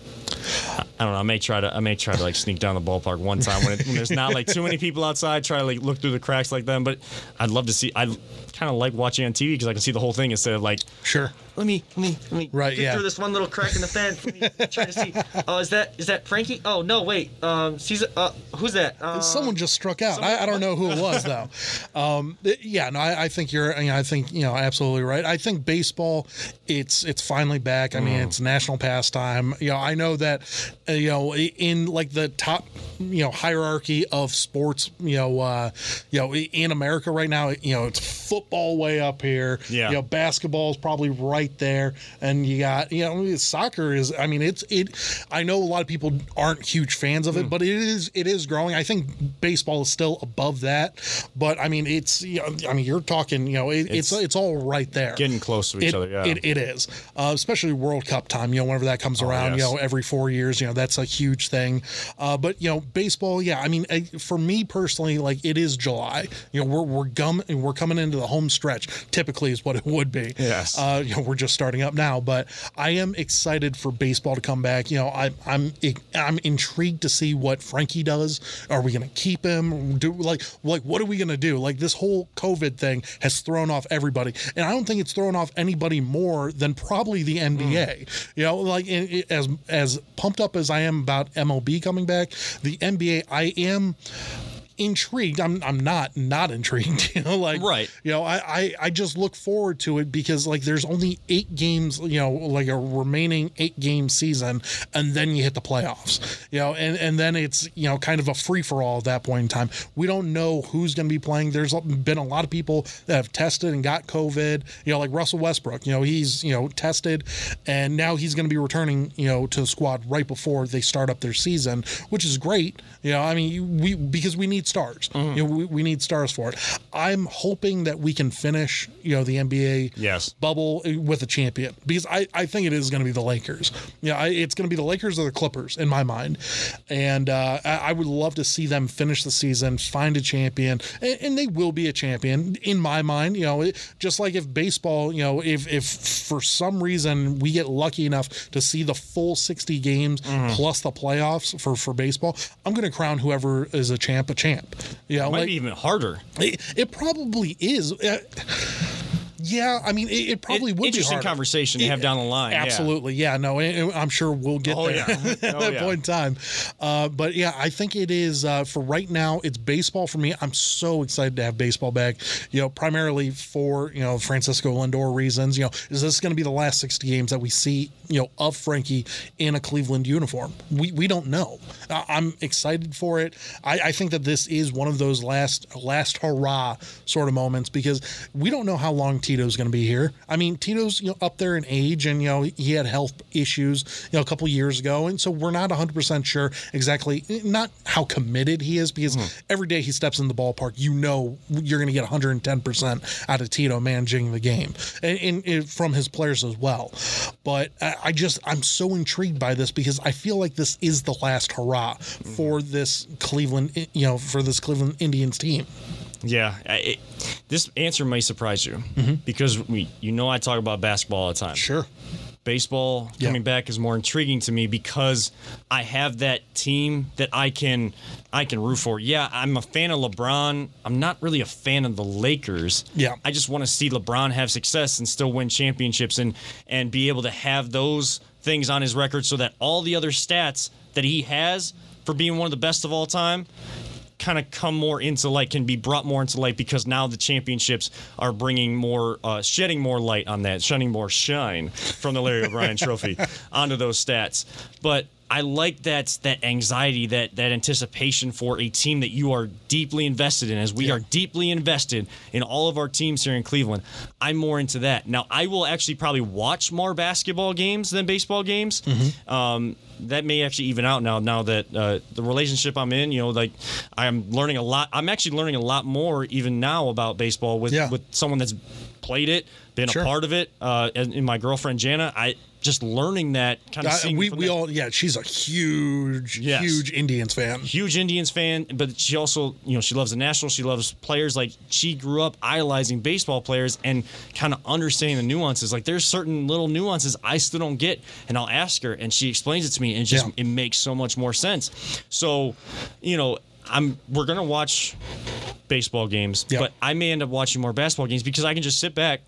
I, I don't know. I may try to I may try to like sneak down the ballpark one time when, it, when there's not like too many people outside. Try to like look through the cracks like them. But I'd love to see. I kind of like watching on T V because I can see the whole thing instead of like sure. Let me, let me, let me right, get yeah. through this one little crack in the fence. Let me try to see. Oh, is that is that Frankie? Oh no, wait. Um, Caesar, uh, who's that? Uh, someone just struck out. I, I don't know who it was though. um, yeah, no, I, I think you're. I think you know, absolutely right. I think baseball, it's it's finally back. I mean, mm. it's national pastime. You know, I know that. Uh, you know, in like the top, you know, hierarchy of sports. You know, uh, you know, in America right now, you know, it's football way up here. Yeah. You know, basketball is probably right. there, and you got you know soccer is I mean it's it I know a lot of people aren't huge fans of it, mm. but it is it is growing. I think baseball is still above that, but I mean it's you know, I mean you're talking you know it, it's, it's it's all right there, getting close to each it, other. Yeah, it, it is, uh, especially World Cup time. You know, whenever that comes oh, around, yes. you know, every four years, you know, that's a huge thing. Uh, but you know, baseball, yeah. I mean, for me personally, like it is July. You know, we're we're gum we're coming into into the home stretch, typically is what it would be. Yes. Uh, you know, we're just starting up now, but I am excited for baseball to come back. You know, I, I'm I'm intrigued to see what Frankie does. Are we going to keep him? Do like like what are we going to do? Like, this whole COVID thing has thrown off everybody, and I don't think it's thrown off anybody more than probably the N B A. Mm. You know, like it, it, as as pumped up as I am about M L B coming back, the N B A, I am intrigued. I'm I'm not not intrigued. You know, like right. You know, I, I I just look forward to it because like there's only eight games. You know, like a remaining eight game season, and then you hit the playoffs. You know, and and then it's you know kind of a free for all at that point in time. We don't know who's going to be playing. There's been a lot of people that have tested and got COVID. You know, like Russell Westbrook. You know, he's you know tested, and now he's going to be returning. You know, to the squad right before they start up their season, which is great. You know, I mean, we because we need stars. Mm. You know, we, we need stars for it. I'm hoping that we can finish, you know, the N B A yes. bubble with a champion, because I, I think it is going to be the Lakers. Yeah, I, it's going to be the Lakers or the Clippers in my mind, and uh, I, I would love to see them finish the season, find a champion, and, and they will be a champion in my mind. You know, it, just like if baseball, you know, if if for some reason we get lucky enough to see the full sixty games mm. plus the playoffs for for baseball, I'm going to crown whoever is a champ a champ. Yeah, it might like, be even harder. It, it probably is. Uh, yeah, I mean, it, it probably it, would interesting be interesting conversation to have it, down the line. Absolutely, yeah. yeah no, it, it, I'm sure we'll get oh, there yeah. at oh, that yeah. point in time. Uh, but yeah, I think it is uh, for right now. It's baseball for me. I'm so excited to have baseball back. You know, primarily for you know Francisco Lindor reasons. You know, is this going to be the last sixty games that we see? You know, of Frankie in a Cleveland uniform. We we don't know. I, I'm excited for it. I, I think that this is one of those last last hurrah sort of moments because we don't know how long Tito's going to be here. I mean, Tito's you know, up there in age, and you know he had health issues you know a couple years ago, and so we're not one hundred percent sure exactly not how committed he is because mm. every day he steps in the ballpark, you know you're going to get one hundred ten percent out of Tito managing the game and, and, and from his players as well. But I, I just, I'm so intrigued by this because I feel like this is the last hurrah for this Cleveland, you know, for this Cleveland Indians team. Yeah, it, this answer may surprise you mm-hmm. because we, you know, I talk about basketball all the time. Sure. Baseball yeah. coming back is more intriguing to me because I have that team that I can I can root for. Yeah, I'm a fan of LeBron. I'm not really a fan of the Lakers. Yeah, I just want to see LeBron have success and still win championships and and be able to have those things on his record so that all the other stats that he has for being one of the best of all time kind of come more into light, can be brought more into light because now the championships are bringing more, uh, shedding more light on that, shedding more shine from the Larry O'Brien Trophy onto those stats. But I like that that anxiety, that that anticipation for a team that you are deeply invested in, as we yeah. are deeply invested in all of our teams here in Cleveland. I'm more into that. Now, I will actually probably watch more basketball games than baseball games. Mm-hmm. Um, that may actually even out now, now that uh, the relationship I'm in, you know, like I'm learning a lot. I'm actually learning a lot more even now about baseball with, yeah. with someone that's played it, been sure. a part of it, uh, and, and my girlfriend, Jana. I just learning that kind of uh, seeing we, we all yeah she's a huge yes. huge Indians fan huge Indians fan but she also you know she loves the Nationals, she loves players, like she grew up idolizing baseball players and kind of understanding the nuances. Like there's certain little nuances I still don't get, and I'll ask her and she explains it to me, and it just yeah. it makes so much more sense. So you know I'm we're gonna watch baseball games yep. but I may end up watching more basketball games because I can just sit back,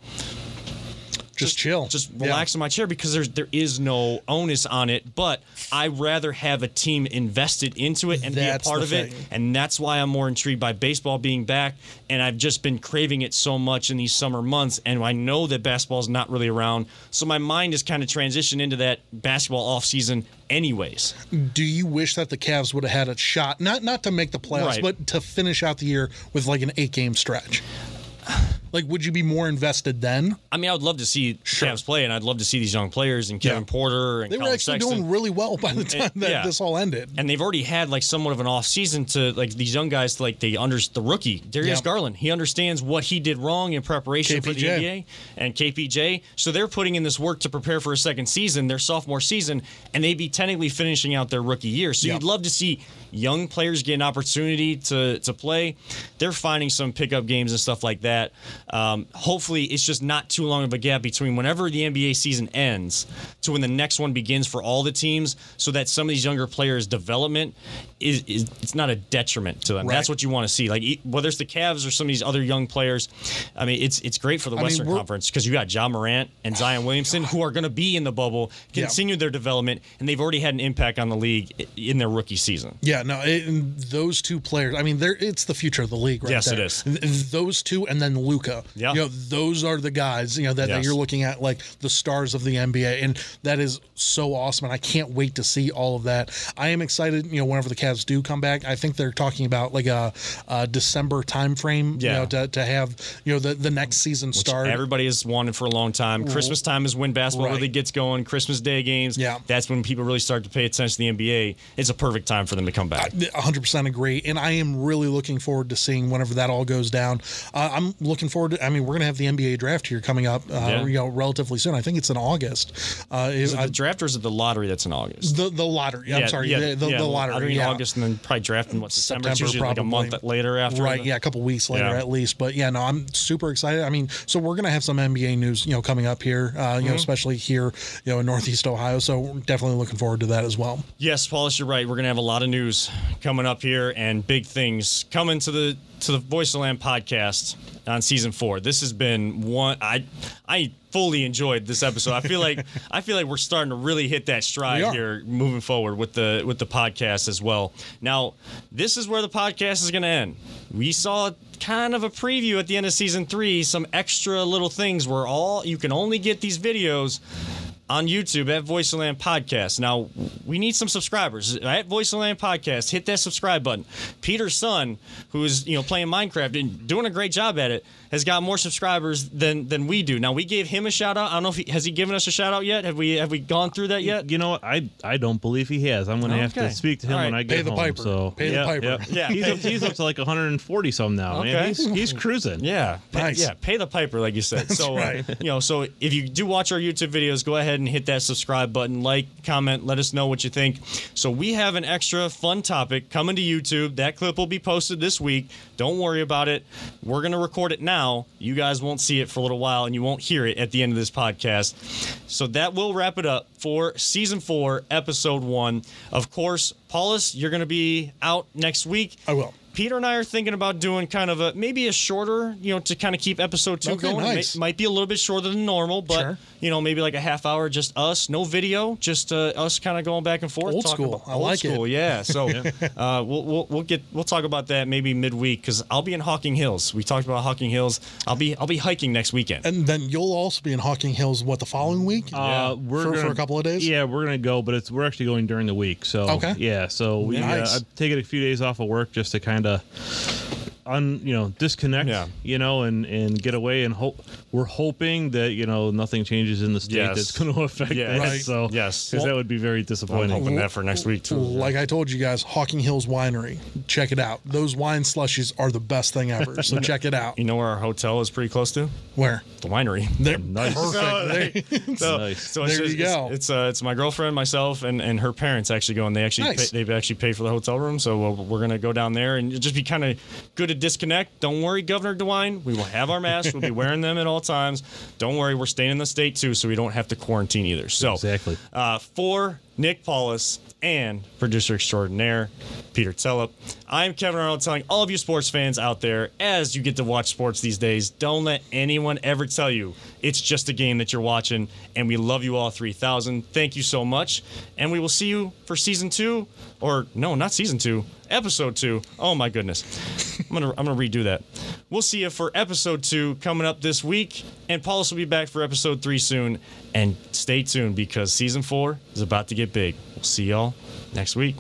Just, just chill. Just relax yeah. in my chair because there's, there is no onus on it, but I'd rather have a team invested into it and that's be a part of thing. It, and that's why I'm more intrigued by baseball being back, and I've just been craving it so much in these summer months, and I know that basketball's not really around, so my mind is kind of transitioned into that basketball offseason anyways. Do you wish that the Cavs would have had a shot, not, not to make the playoffs, right. but to finish out the year with like an eight-game stretch? Like, would you be more invested then? I mean, I would love to see sure. Cavs play, and I'd love to see these young players and Kevin yeah. Porter and They Colin were actually Sexton. Doing really well by the time and, that yeah. this all ended. And they've already had, like, somewhat of an off season to, like, these young guys, like, they under, the rookie, Darius yeah. Garland. He understands what he did wrong in preparation K P J. For the N B A and K P J. So they're putting in this work to prepare for a second season, their sophomore season, and they'd be technically finishing out their rookie year. So yeah. you'd love to see young players get an opportunity to, to play. They're finding some pickup games and stuff like that. um, hopefully it's just not too long of a gap between whenever the N B A season ends to when the next one begins for all the teams, so that some of these younger players' development is, is it's not a detriment to them. Right. That's what you want to see. Like, whether it's the Cavs or some of these other young players, I mean, it's it's great for the I Western mean, Conference because you got Ja Morant and Zion Williamson, who are going to be in the bubble, continue yeah. their development, and they've already had an impact on the league in their rookie season. Yeah, no, it, those two players, I mean, they're it's the future of the league right yes, there. Yes, it is. Those two and then Luka. Yeah. You know, those are the guys, you know, that, yes. that you're looking at, like, the stars of the N B A, and that is so awesome, and I can't wait to see all of that. I am excited, you know, whenever the Cavs do come back. I think they're talking about, like, a, a December time frame, yeah. you know, to, to have, you know, the, the next season Which start. Everybody has wanted for a long time. Christmas time is when basketball right. really gets going. Christmas Day games, yeah. that's when people really start to pay attention to the N B A. It's a perfect time for them to come back. I one hundred percent agree, and I am really looking forward to seeing whenever that all goes down. Uh, I'm looking forward to, I mean, we're going to have the N B A draft here coming up, uh, yeah. you know, relatively soon. I think it's in August. Uh, is it I, the draft or is it the lottery that's in August? The, the lottery. Yeah, I'm sorry. Yeah, the, the, yeah, the lottery. lottery in yeah. August, and then probably draft in, what, September? September usually probably. Like a month later after. Right, the, yeah, a couple weeks later yeah. at least. But, yeah, no, I'm super excited. I mean, so we're going to have some N B A news, you know, coming up here, uh, you mm-hmm. know, especially here, you know, in Northeast Ohio. So we're definitely looking forward to that as well. Yes, Paulus, you're right. We're going to have a lot of news coming up here and big things coming to the to the Voice of the Land podcast on season four. This has been one I I fully enjoyed this episode. I feel like I feel like we're starting to really hit that stride here moving forward with the with the podcast as well. Now, this is where the podcast is going to end. We saw kind of a preview at the end of season three, some extra little things where all you can only get these videos on YouTube at Voice of the Land Podcast. Now, we need some subscribers. At Voice of the Land Podcast, hit that subscribe button. Peter's son, who is, you know, playing Minecraft and doing a great job at it, has got more subscribers than than we do. Now, we gave him a shout out. I don't know if he has he given us a shout out yet. Have we have we gone through that yet? You know, I I don't believe he has. I'm going to oh, have okay. to speak to him right. when I get Pay the home. Piper. So. Pay yep, the piper. Yep. Yeah, he's up, he's up to like one hundred forty some now. Okay. Man, he's, he's cruising. Yeah, nice. Yeah, pay the piper, like you said. That's so right. uh, you know, so if you do watch our YouTube videos, go ahead and hit that subscribe button, like, comment, let us know what you think. So we have an extra fun topic coming to YouTube. That clip will be posted this week. Don't worry about it. We're going to record it now. You guys won't see it for a little while, and you won't hear it at the end of this podcast. So that will wrap it up for Season four, Episode one. Of course, Paulus, you're going to be out next week. I will. Peter and I are thinking about doing kind of a maybe a shorter, you know, to kind of keep episode two okay, going. Nice. It may, might be a little bit shorter than normal, but, sure. you know, maybe like a half hour, just us, no video, just uh, us kind of going back and forth. Old school. About, I old like school, it. Yeah. So uh, we'll, we'll we'll get we'll talk about that maybe midweek because I'll be in Hocking Hills. We talked about Hocking Hills. I'll be I'll be hiking next weekend, and then you'll also be in Hocking Hills. What, the following week? Uh, yeah. we're for, gonna, for a couple of days. Yeah, we're gonna go, but it's we're actually going during the week. So okay. yeah, so we nice. uh, take it a few days off of work just to kind of. To un, you know, disconnect, yeah. you know, and, and get away, and hope we're hoping that, you know, nothing changes in the state yes. that's going to affect yes. that. Right. So yes, because well, that would be very disappointing. I'm hoping that for next week too. Like I told you guys, Hocking Hills Winery, check it out. Those wine slushies are the best thing ever. So check it out. You know where our hotel is pretty close to? Where? The winery. They're nice. Perfect. So, they, so, nice. So it's there just, you go. It's it's, uh, it's my girlfriend, myself, and, and her parents actually go, and they actually nice. pay, they've actually paid for the hotel room. So we'll, we're gonna go down there and just be kind of good to disconnect. Don't worry, Governor DeWine. We will have our masks. We'll be wearing them at all times. Don't worry, we're staying in the state too, so we don't have to quarantine either. So exactly. Uh, for Nick Paulus and producer extraordinaire Peter Tellep, I'm Kevin Arnold, telling all of you sports fans out there, as you get to watch sports these days, don't let anyone ever tell you it's just a game that you're watching, and we love you all three thousand. Thank you so much, and we will see you for season two, or no, not season two, episode two. Oh, my goodness. I'm going to I'm gonna redo that. We'll see you for episode two coming up this week, and Paulus will be back for episode three soon. And stay tuned, because season four is about to get big. We'll see y'all next week.